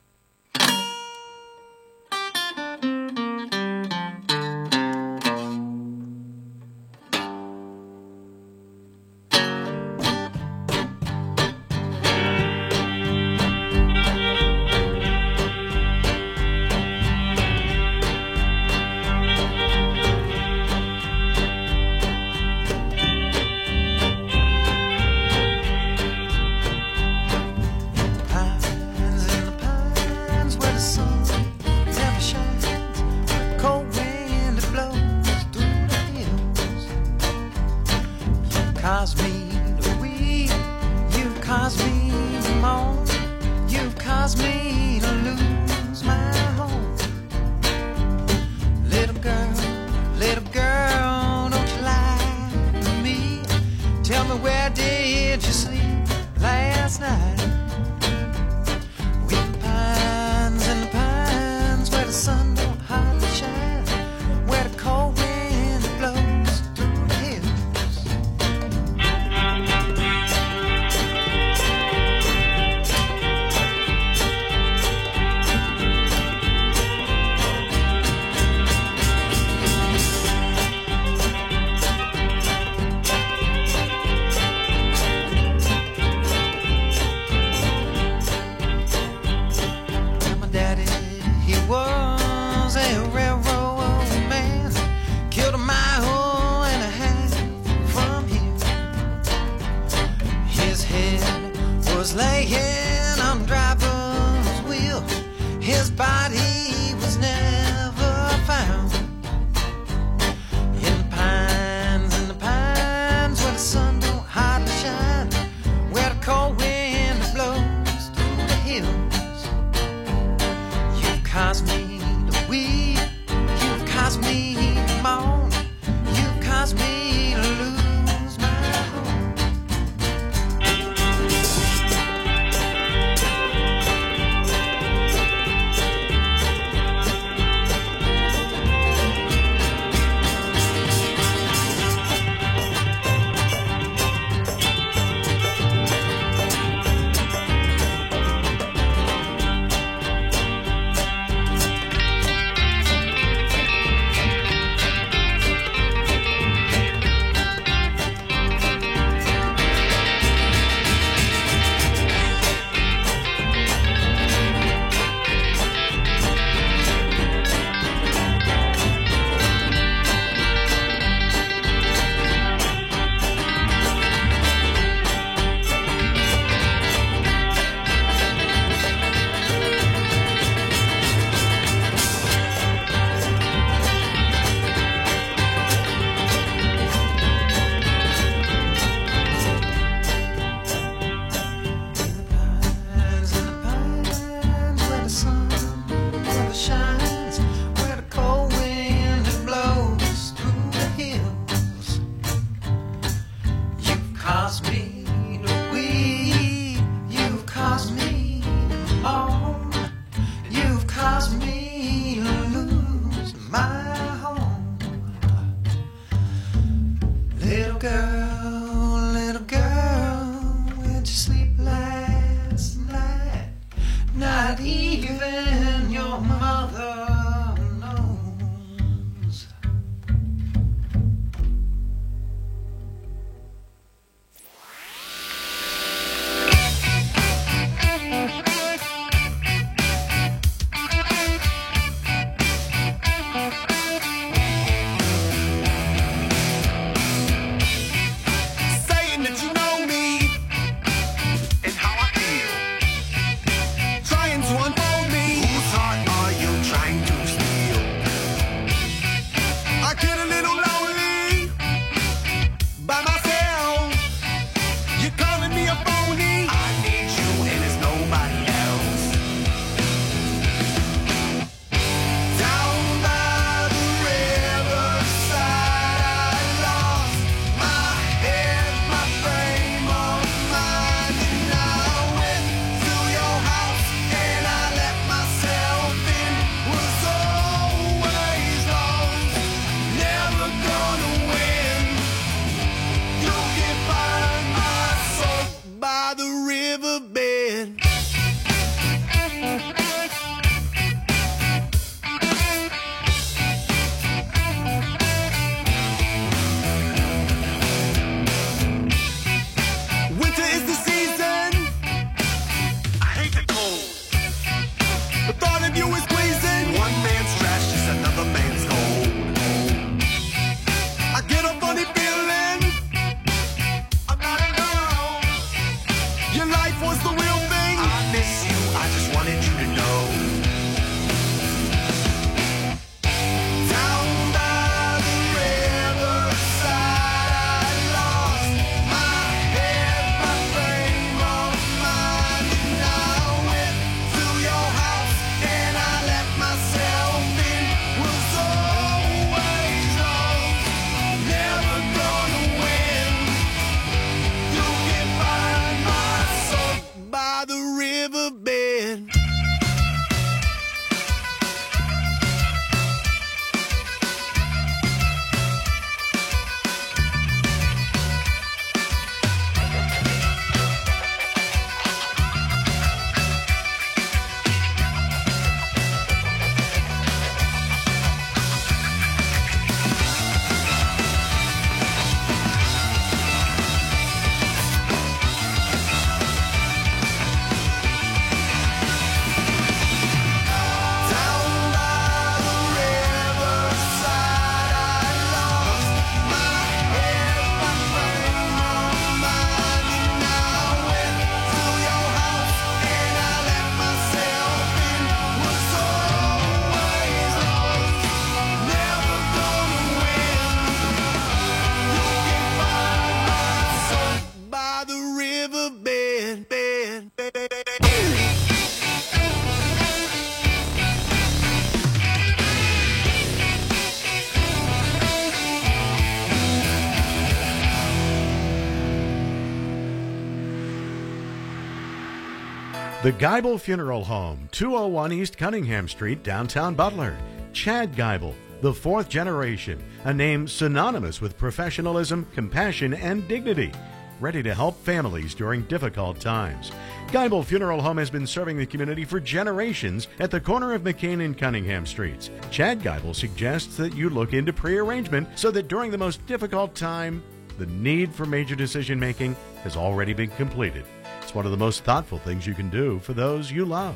The Geibel Funeral Home, 201 East Cunningham Street, downtown Butler. Chad Geibel, the fourth generation, a name synonymous with professionalism, compassion, and dignity, ready to help families during difficult times. Geibel Funeral Home has been serving the community for generations at the corner of McCain and Cunningham Streets. Chad Geibel suggests that you look into prearrangement so that during the most difficult time, the need for major decision-making has already been completed. It's one of the most thoughtful things you can do for those you love.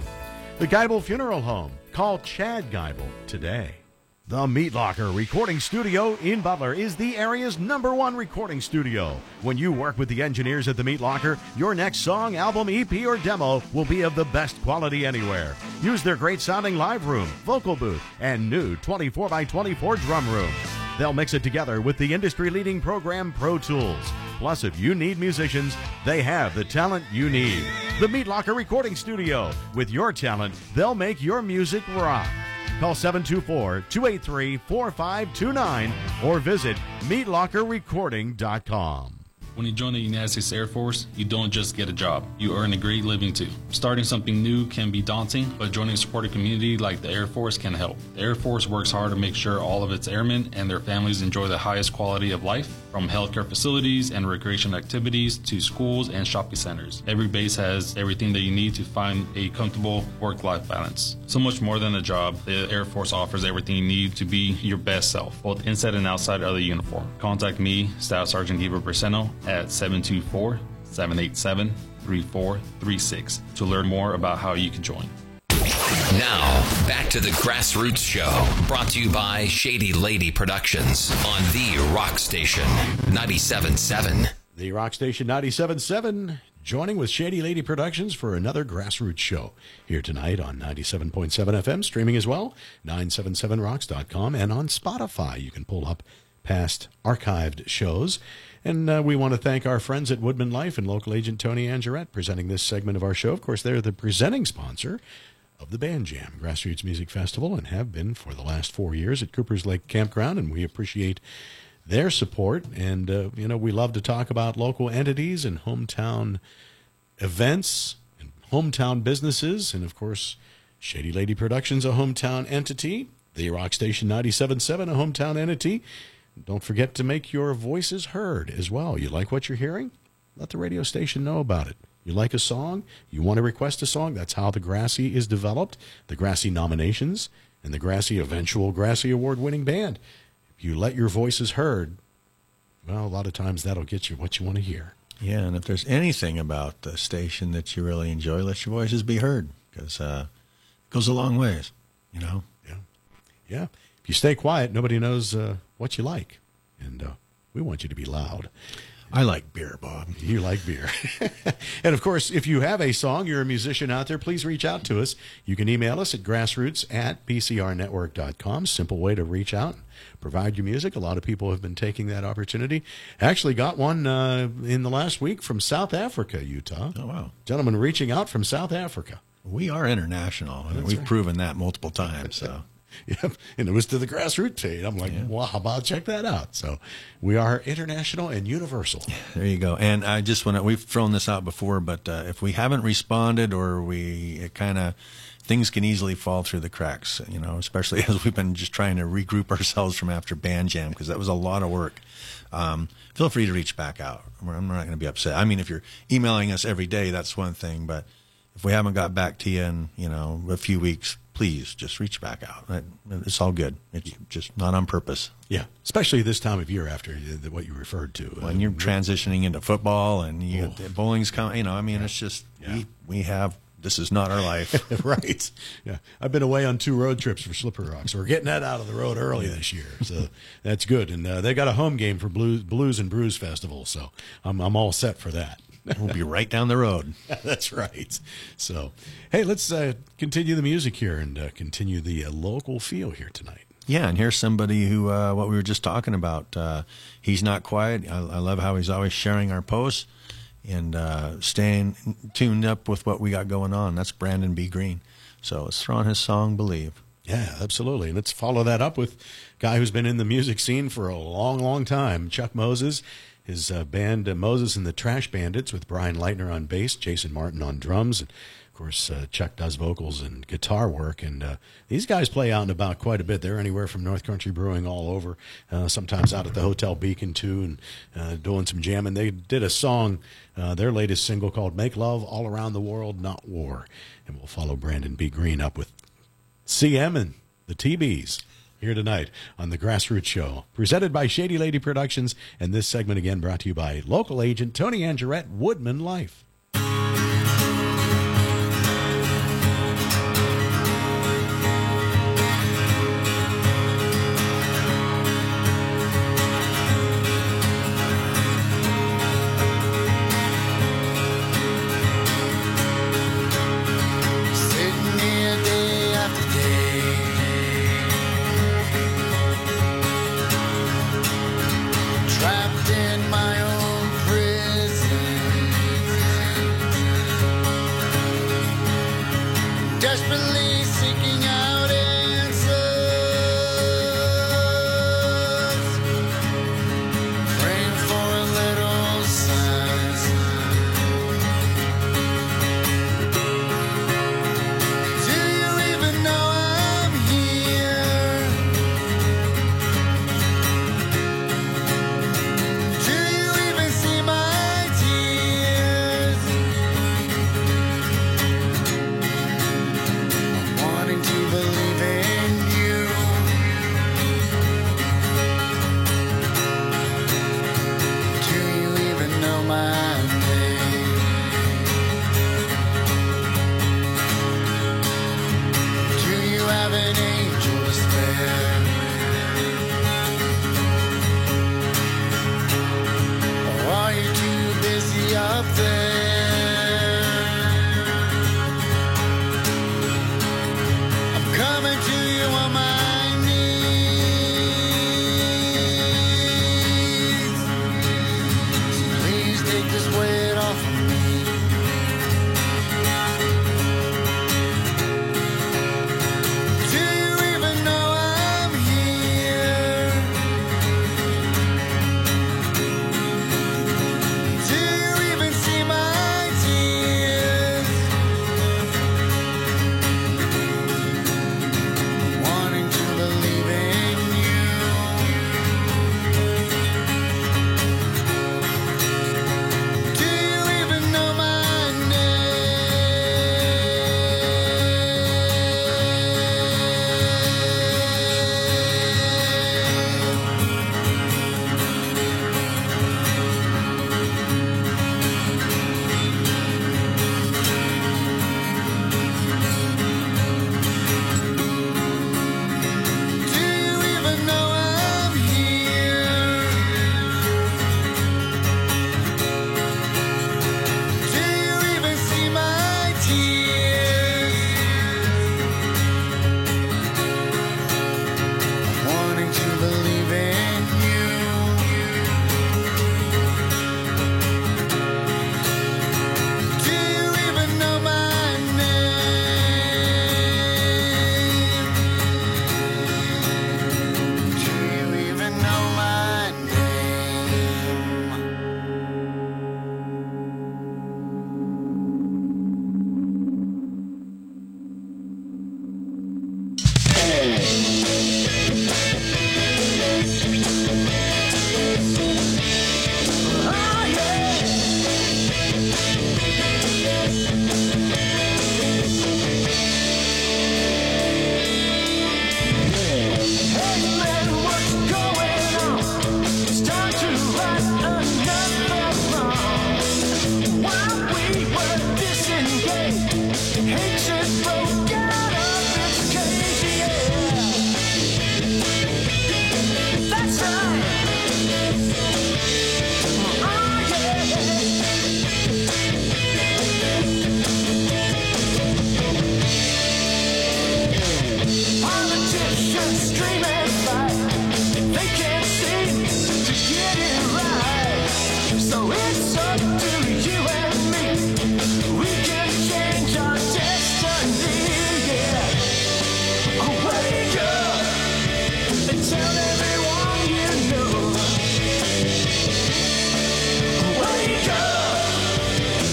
The Geibel Funeral Home. Call Chad Geibel today. The Meat Locker Recording Studio in Butler is the area's #1 recording studio. When you work with the engineers at the Meat Locker, your next song, album, EP, or demo will be of the best quality anywhere. Use their great sounding live room, vocal booth, and new 24x24 drum room. They'll mix it together with the industry-leading program Pro Tools. Plus, if you need musicians, they have the talent you need. The Meat Locker Recording Studio. With your talent, they'll make your music rock. Call 724-283-4529 or visit meatlockerrecording.com. When you join the United States Air Force, you don't just get a job. You earn a great living, too. Starting something new can be daunting, but joining a supportive community like the Air Force can help. The Air Force works hard to make sure all of its airmen and their families enjoy the highest quality of life, from healthcare facilities and recreation activities to schools and shopping centers. Every base has everything that you need to find a comfortable work-life balance. So much more than a job, the Air Force offers everything you need to be your best self, both inside and outside of the uniform. Contact me, Staff Sergeant Gabriel Briseno, at 724-787-3436 to learn more about how you can join. Now, back to the Grassroots Show, brought to you by Shady Lady Productions on The Rock Station 97.7. The Rock Station 97.7, joining with Shady Lady Productions for another Grassroots Show. Here tonight on 97.7 FM, streaming as well, 977rocks.com, and on Spotify. You can pull up past archived shows. And we want to thank our friends at Woodman Life and local agent Tony Angerette presenting this segment of our show. Of course, they're the presenting sponsor of the Band Jam Grassroots Music Festival and have been for the last 4 years at Cooper's Lake Campground, and we appreciate their support. And, you know, we love to talk about local entities and hometown events and hometown businesses. And, of course, Shady Lady Productions, a hometown entity. The Rock Station 97.7, a hometown entity. Don't forget to make your voices heard as well. You like what you're hearing? Let the radio station know about it. You like a song? You want to request a song? That's how the Grassy is developed, the Grassy nominations, and the Grassy eventual Grassy award-winning band. If you let your voices heard, well, a lot of times that'll get you what you want to hear. Yeah, and if there's anything about the station that you really enjoy, let your voices be heard, because it goes a long ways, you know? Yeah, yeah. If you stay quiet, nobody knows what you like, and we want you to be loud. I like beer, Bob. You like beer. And, of course, if you have a song, you're a musician out there, please reach out to us. You can email us at grassroots@pcrnetwork.com. Simple way to reach out and provide your music. A lot of people have been taking that opportunity. Actually got one in the last week from South Africa, Utah. Oh, wow. Gentlemen reaching out from South Africa. We are international, and we've proven that multiple times, so... Yep, and it was to the Grassroots page. I'm like, yeah. Wow, Bob, check that out. So we are international and universal. There you go. And I just want to, we've thrown this out before, but if we haven't responded or things can easily fall through the cracks, you know, especially as we've been just trying to regroup ourselves from after Band Jam, because that was a lot of work. Feel free to reach back out. I'm not going to be upset. I mean, if you're emailing us every day, that's one thing, but if we haven't got back to you in, you know, a few weeks, please just reach back out. It's all good. It's just not on purpose. Yeah, especially this time of year after what you referred to. When you're transitioning into football and bowling's coming, you know, I mean, yeah. It's just this is not our life. Right. Yeah. I've been away on 2 road trips for Slippery Rock, so we're getting that out of the road early this year. So that's good. And they got a home game for Blues and Brews Festival, so I'm all set for that. We'll be right down the road. That's right. So, hey, let's continue the music here and continue the local feel here tonight. Yeah, and here's somebody who, what we were just talking about, he's not quiet. I love how he's always sharing our posts and staying tuned up with what we got going on. That's Brandon B. Green. So let's throw on his song, Believe. Yeah, absolutely. Let's follow that up with a guy who's been in the music scene for a long, long time, Chuck Moses. His band, Moses and the Trash Bandits, with Brian Leitner on bass, Jason Martin on drums, and Of course, Chuck does vocals and guitar work, and these guys play out and about quite a bit. They're anywhere from North Country Brewing all over, sometimes out at the Hotel Beacon, too, and doing some jamming. They did a song, their latest single, called Make Love All Around the World, Not War. And we'll follow Brandon B. Green up with CM and the TBs here tonight on The Grassroots Show, presented by Shady Lady Productions, and this segment again brought to you by local agent Tony Angerette, Woodman Life.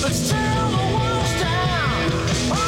Let's tear the walls down.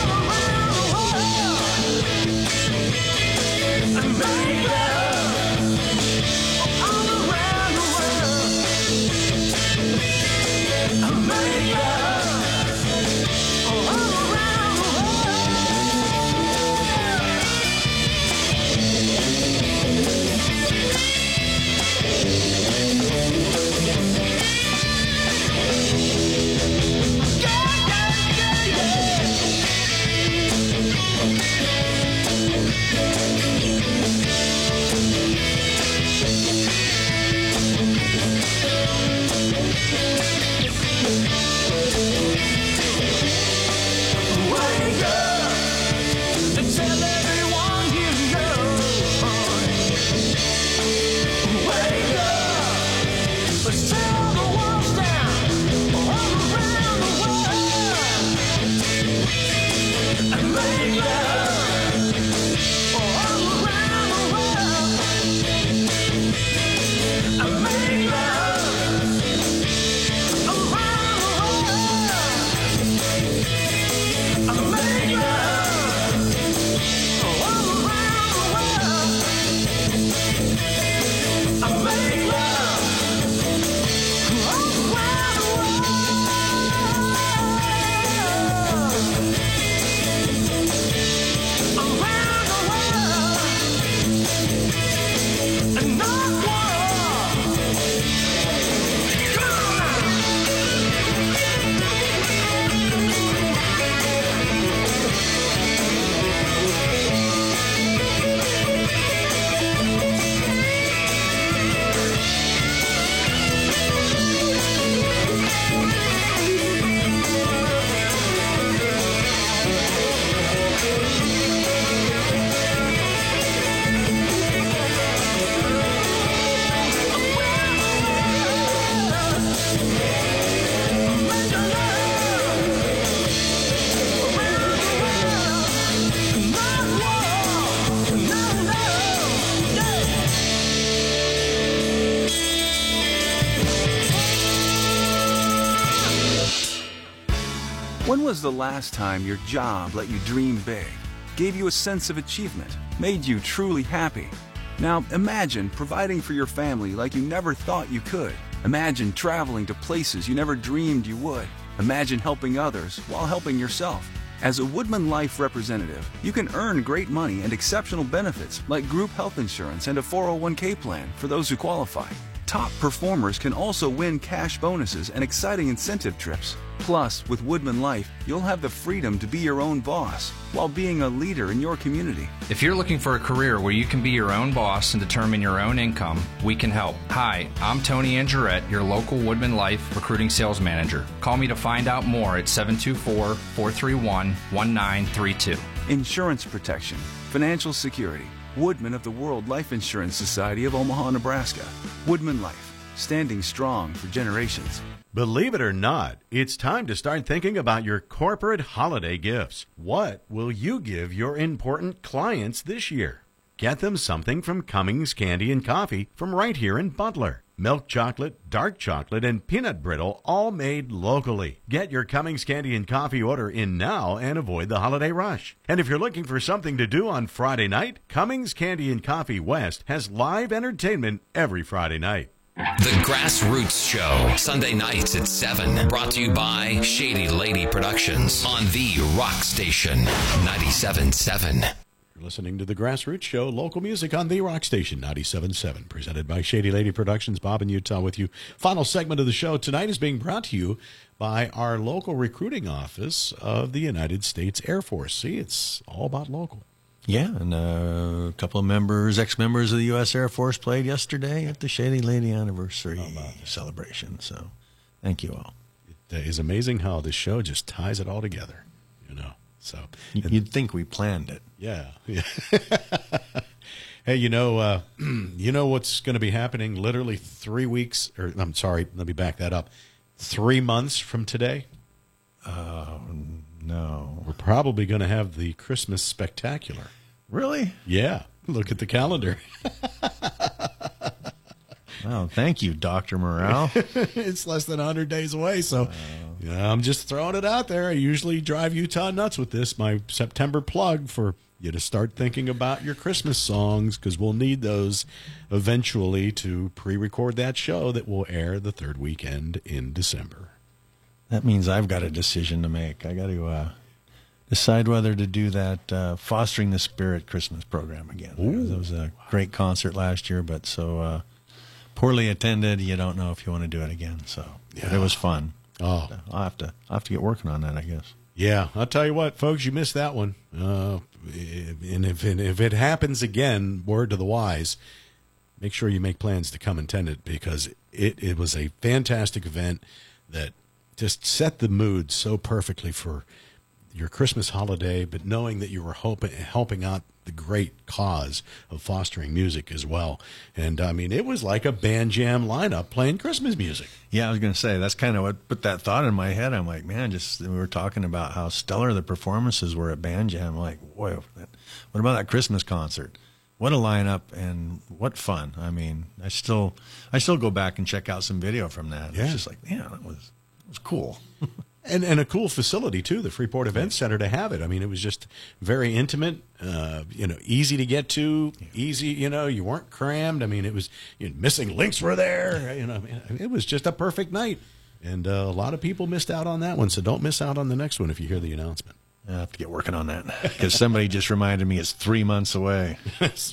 When was the last time your job let you dream big, gave you a sense of achievement, made you truly happy? Now imagine providing for your family like you never thought you could. Imagine traveling to places you never dreamed you would. Imagine helping others while helping yourself. As a Woodman Life representative, you can earn great money and exceptional benefits like group health insurance and a 401k plan for those who qualify. Top performers can also win cash bonuses and exciting incentive trips. Plus, with Woodman Life, you'll have the freedom to be your own boss while being a leader in your community. If you're looking for a career where you can be your own boss and determine your own income, we can help. Hi, I'm Tony Angerette, your local Woodman Life recruiting sales manager. Call me to find out more at 724-431-1932. Insurance protection, financial security. Woodman of the World Life Insurance Society of Omaha, Nebraska. Woodman Life, standing strong for generations. Believe it or not, it's time to start thinking about your corporate holiday gifts. What will you give your important clients this year? Get them something from Cummings Candy and Coffee from right here in Butler. Milk chocolate, dark chocolate, and peanut brittle, all made locally. Get your Cummings Candy and Coffee order in now and avoid the holiday rush. And if you're looking for something to do on Friday night, Cummings Candy and Coffee West has live entertainment every Friday night. The Grassroots Show, Sunday nights at 7, brought to you by Shady Lady Productions on The Rock Station, 97.7. You're listening to The Grassroots Show, local music on The Rock Station, 97.7, presented by Shady Lady Productions. Bob in Utah with you. Final segment of the show tonight is being brought to you by our local recruiting office of the United States Air Force. See, it's all about local. Yeah, and a couple of members, ex-members of the U.S. Air Force played yesterday at the Shady Lady Anniversary celebration. So thank you all. It is amazing how this show just ties it all together, you know. So you'd think we planned it. Yeah. Hey, you know what's going to be happening literally 3 weeks, or I'm sorry, let me back that up. 3 months from today? No. We're probably going to have the Christmas Spectacular. Really? Yeah. Look at the calendar. Wow. Thank you, Dr. Morrell. It's less than 100 days away, so I'm just throwing it out there. I usually drive Utah nuts with this. My September plug for you to start thinking about your Christmas songs, because we'll need those eventually to pre-record that show that will air the third weekend in December. That means I've got a decision to make. I got to decide whether to do that Fostering the Spirit Christmas program again. That was a great concert last year, but so poorly attended. You don't know if you want to do it again. So But it was fun. Oh, I'll have to get working on that, I guess. Yeah, I'll tell you what, folks, you missed that one. And if it happens again, word to the wise, make sure you make plans to come attend it, because it was a fantastic event that just set the mood so perfectly for your Christmas holiday, but knowing that you were helping out the great cause of fostering music as well. And, I mean, it was like a band jam lineup playing Christmas music. Yeah, I was going to say, that's kind of what put that thought in my head. I'm like, man, we were talking about how stellar the performances were at band jam. I'm like, whoa, what about that Christmas concert? What a lineup and what fun. I mean, I still go back and check out some video from that. Yeah. It's just like, yeah, that was cool. and a cool facility too, the Freeport Event Center, to have it. I mean, it was just very intimate, easy to get to, easy, you weren't crammed. I mean, it was, Missing Links were there, it was just a perfect night. And a lot of people missed out on that one. So don't miss out on the next one. If you hear the announcement, I have to get working on that, because somebody just reminded me it's 3 months away.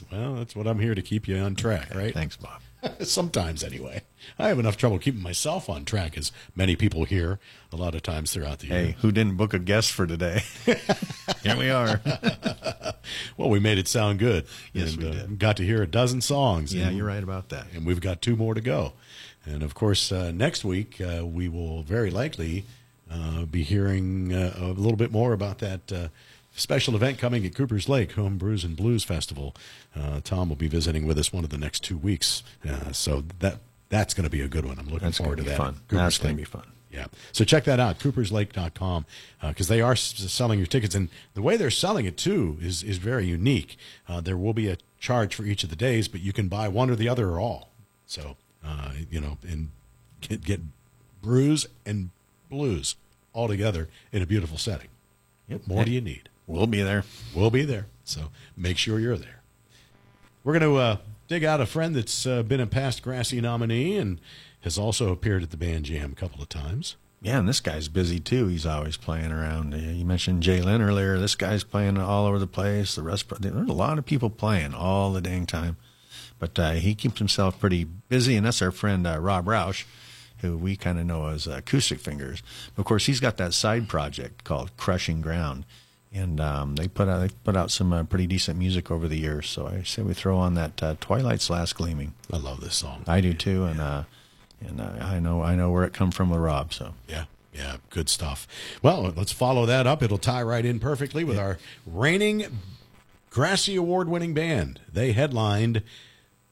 Well, that's what I'm here to keep you on track, okay, right? Thanks, Bob. Sometimes, anyway. I have enough trouble keeping myself on track, as many people hear a lot of times throughout the year. Hey, who didn't book a guest for today? Here we are. Well, we made it sound good. Yes, we did. Got to hear a dozen songs. Yeah, you're right about that. And we've got two more to go. And, of course, next week we will very likely be hearing a little bit more about that special event coming at Cooper's Lake, Home Brews and Blues Festival. Tom will be visiting with us one of the next 2 weeks. So that's going to be a good one. I'm looking forward to that. That's going to be fun. Yeah. So check that out, cooperslake.com, because they are selling your tickets. And the way they're selling it, too, is very unique. There will be a charge for each of the days, but you can buy one or the other or all. So, and get brews and blues all together in a beautiful setting. Yep. More do you need? We'll be there. We'll be there. So make sure you're there. We're going to dig out a friend that's been a past Grassy nominee and has also appeared at the Band Jam a couple of times. Yeah, and this guy's busy, too. He's always playing around. You mentioned Jay Lynn earlier. This guy's playing all over the place. The Rust, there's a lot of people playing all the dang time. But he keeps himself pretty busy, and that's our friend Rob Roush, who we kind of know as Acoustic Fingers. Of course, he's got that side project called Crushing Ground, and they put out some pretty decent music over the years. So I say we throw on that Twilight's Last Gleaming. I love this song. I do too, yeah. And I know where it come from with Rob. So yeah, good stuff. Well, let's follow that up. It'll tie right in perfectly with our reigning Grassy Award-winning band. They headlined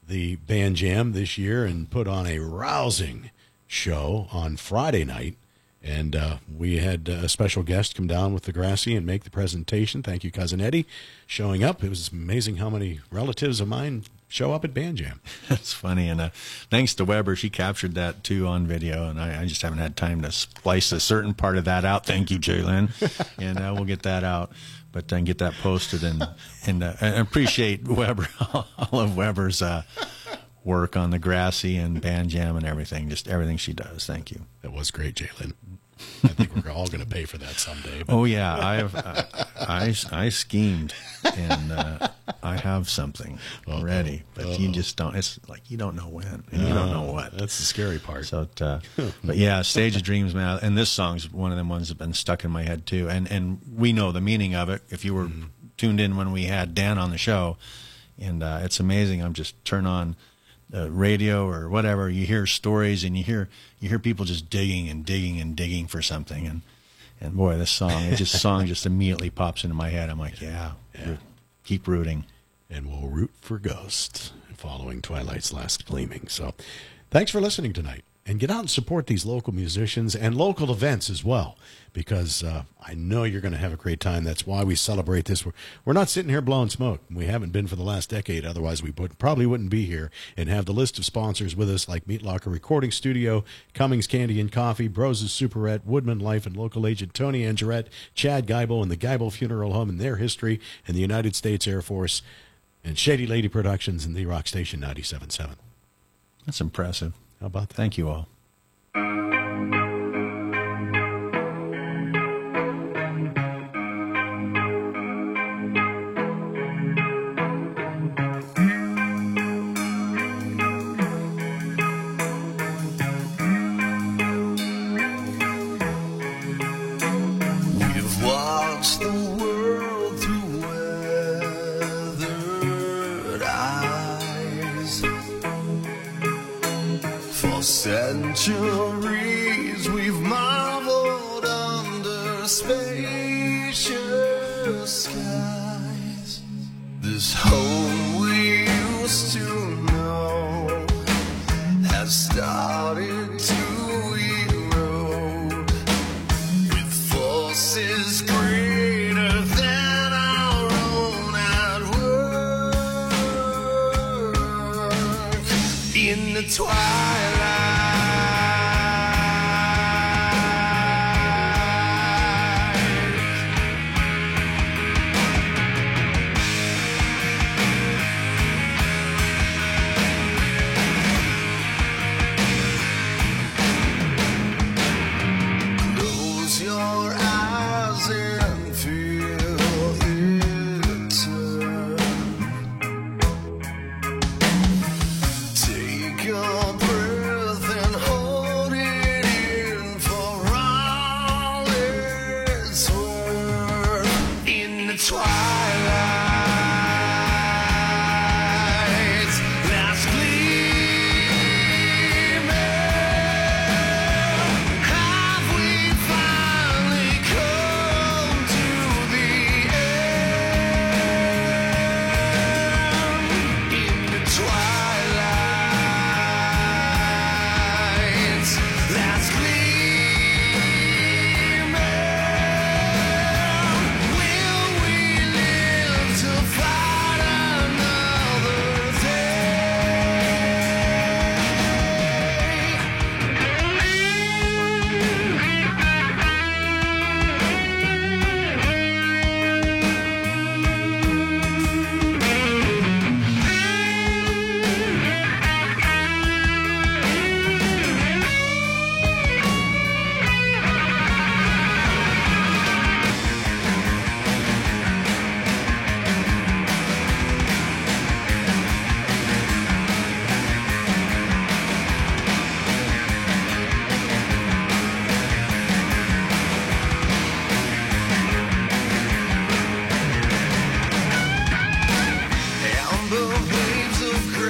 the Band Jam this year and put on a rousing show on Friday night. And we had a special guest come down with the Grassy and make the presentation. Thank you, Cousin Eddie, showing up. It was amazing how many relatives of mine show up at Band Jam. That's funny. And thanks to Weber, she captured that too on video. And I just haven't had time to splice a certain part of that out. Thank you, Jay Lynn. And we'll get that out. But then get that posted and appreciate Weber, all of Weber's work on the Grassy and Band Jam and everything, just everything she does. Thank you. That was great, Jay Lynn. I think we're all going to pay for that someday. But. Oh yeah, I schemed and I have something already, but you just don't. It's like you don't know when and you don't know what. That's the scary part. So, but yeah, Stage of Dreams, man. And this song's one of them ones that's been stuck in my head too. And we know the meaning of it. If you were tuned in when we had Dan on the show, and it's amazing. I'm just turn on radio or whatever, you hear stories and you hear people just digging for something, and boy, this song, just immediately pops into my head. I'm like, yeah. Keep rooting, and we'll root for Ghost following Twilight's Last Gleaming. So, thanks for listening tonight, and get out and support these local musicians and local events as well, because I know you're going to have a great time. That's why we celebrate this. We're not sitting here blowing smoke. We haven't been for the last decade. Otherwise, we probably wouldn't be here and have the list of sponsors with us, like Meat Locker Recording Studio, Cummings Candy and Coffee, Broses Superette, Woodman Life, and local agent Tony Angerette, Chad Geibel, and the Geibel Funeral Home and their history, and the United States Air Force, and Shady Lady Productions, and The Rock Station 97.7. That's impressive. How about that? Thank you all. We've watched the world through weathered eyes. For centuries we've marveled under spacious skies. This home we used to know has started to erode with forces greater than our own at work. In the twilight your breath.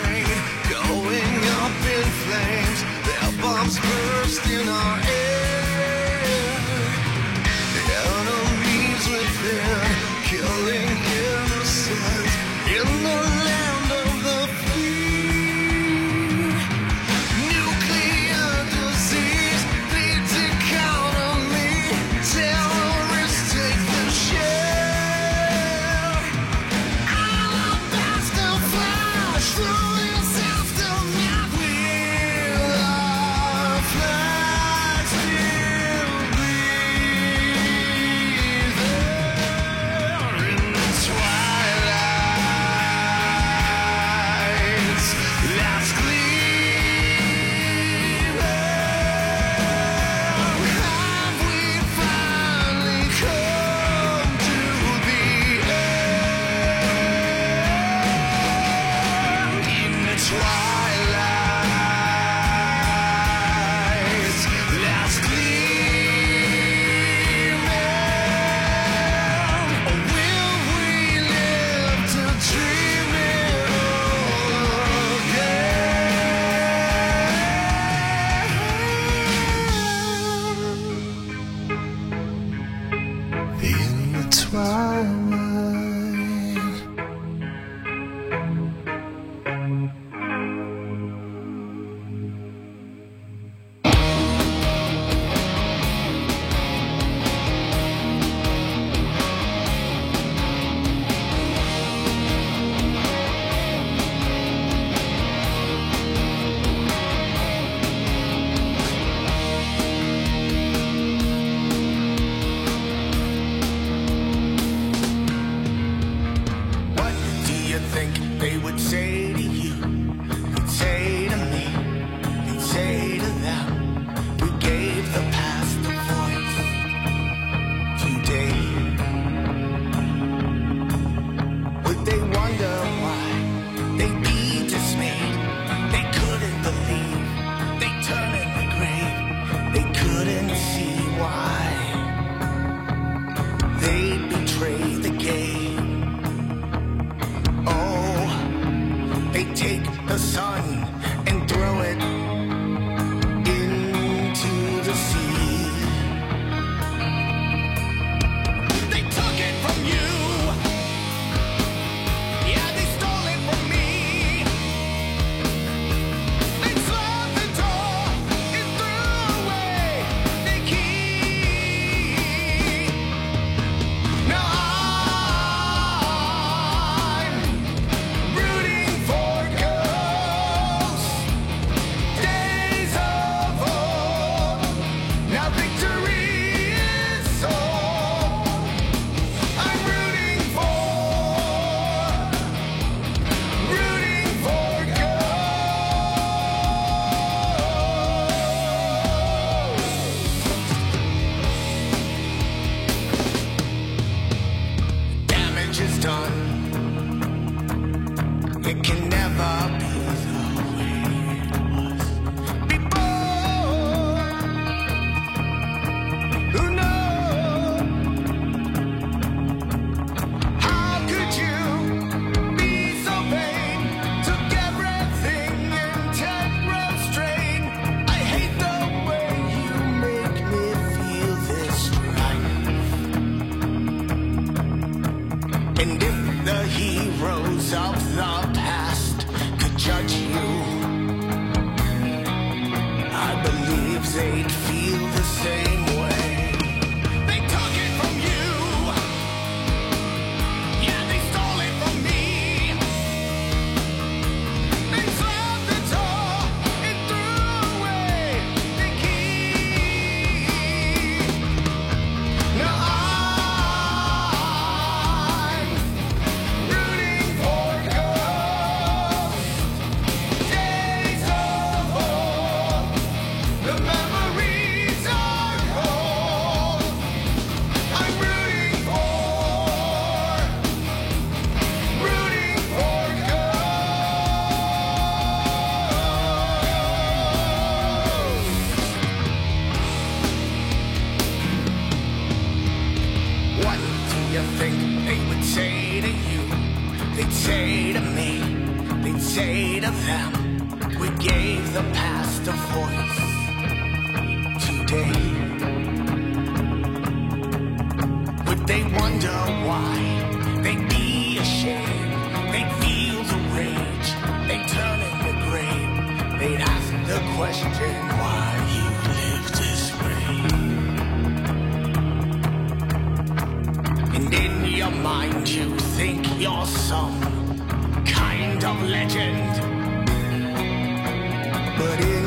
train going up in flames. Their bombs burst in our air. The enemies within, killing innocents in the land of the free. Nuclear disease feeds economy. Terrorists take the share. Alabaster flash through this aftermath. Will our flag still be there in the twilight? That's clear. Have we finally come to the end? In the twilight, that's clear. Will we live to dream it all again? In the twilight. What do you think they would say to you? They'd say to me, they'd say to them. We gave the past a voice today. Would they wonder why they'd be dismayed? They couldn't believe, they turn in the grave. They couldn't see why they betrayed the game. Oh, they take the sun and throw it into the sea. They took it from you. Yeah, they stole it from me. They slammed the door and threw away the key. Now I'm rooting for ghosts. Days of old. Now victory is sold. I'm rooting for ghosts. Damage is done. It can never be the way it was before. Who knows? How could you be so vain? Took everything and temper strain. I hate the way you make me feel this right. And if the heroes of the past could judge say to them, we gave the past a voice today. Would they wonder why? They'd be ashamed. They'd feel the rage. They'd turn in the grave. They'd ask the question, why you live this way? And in your mind you think you're some kind of legend, but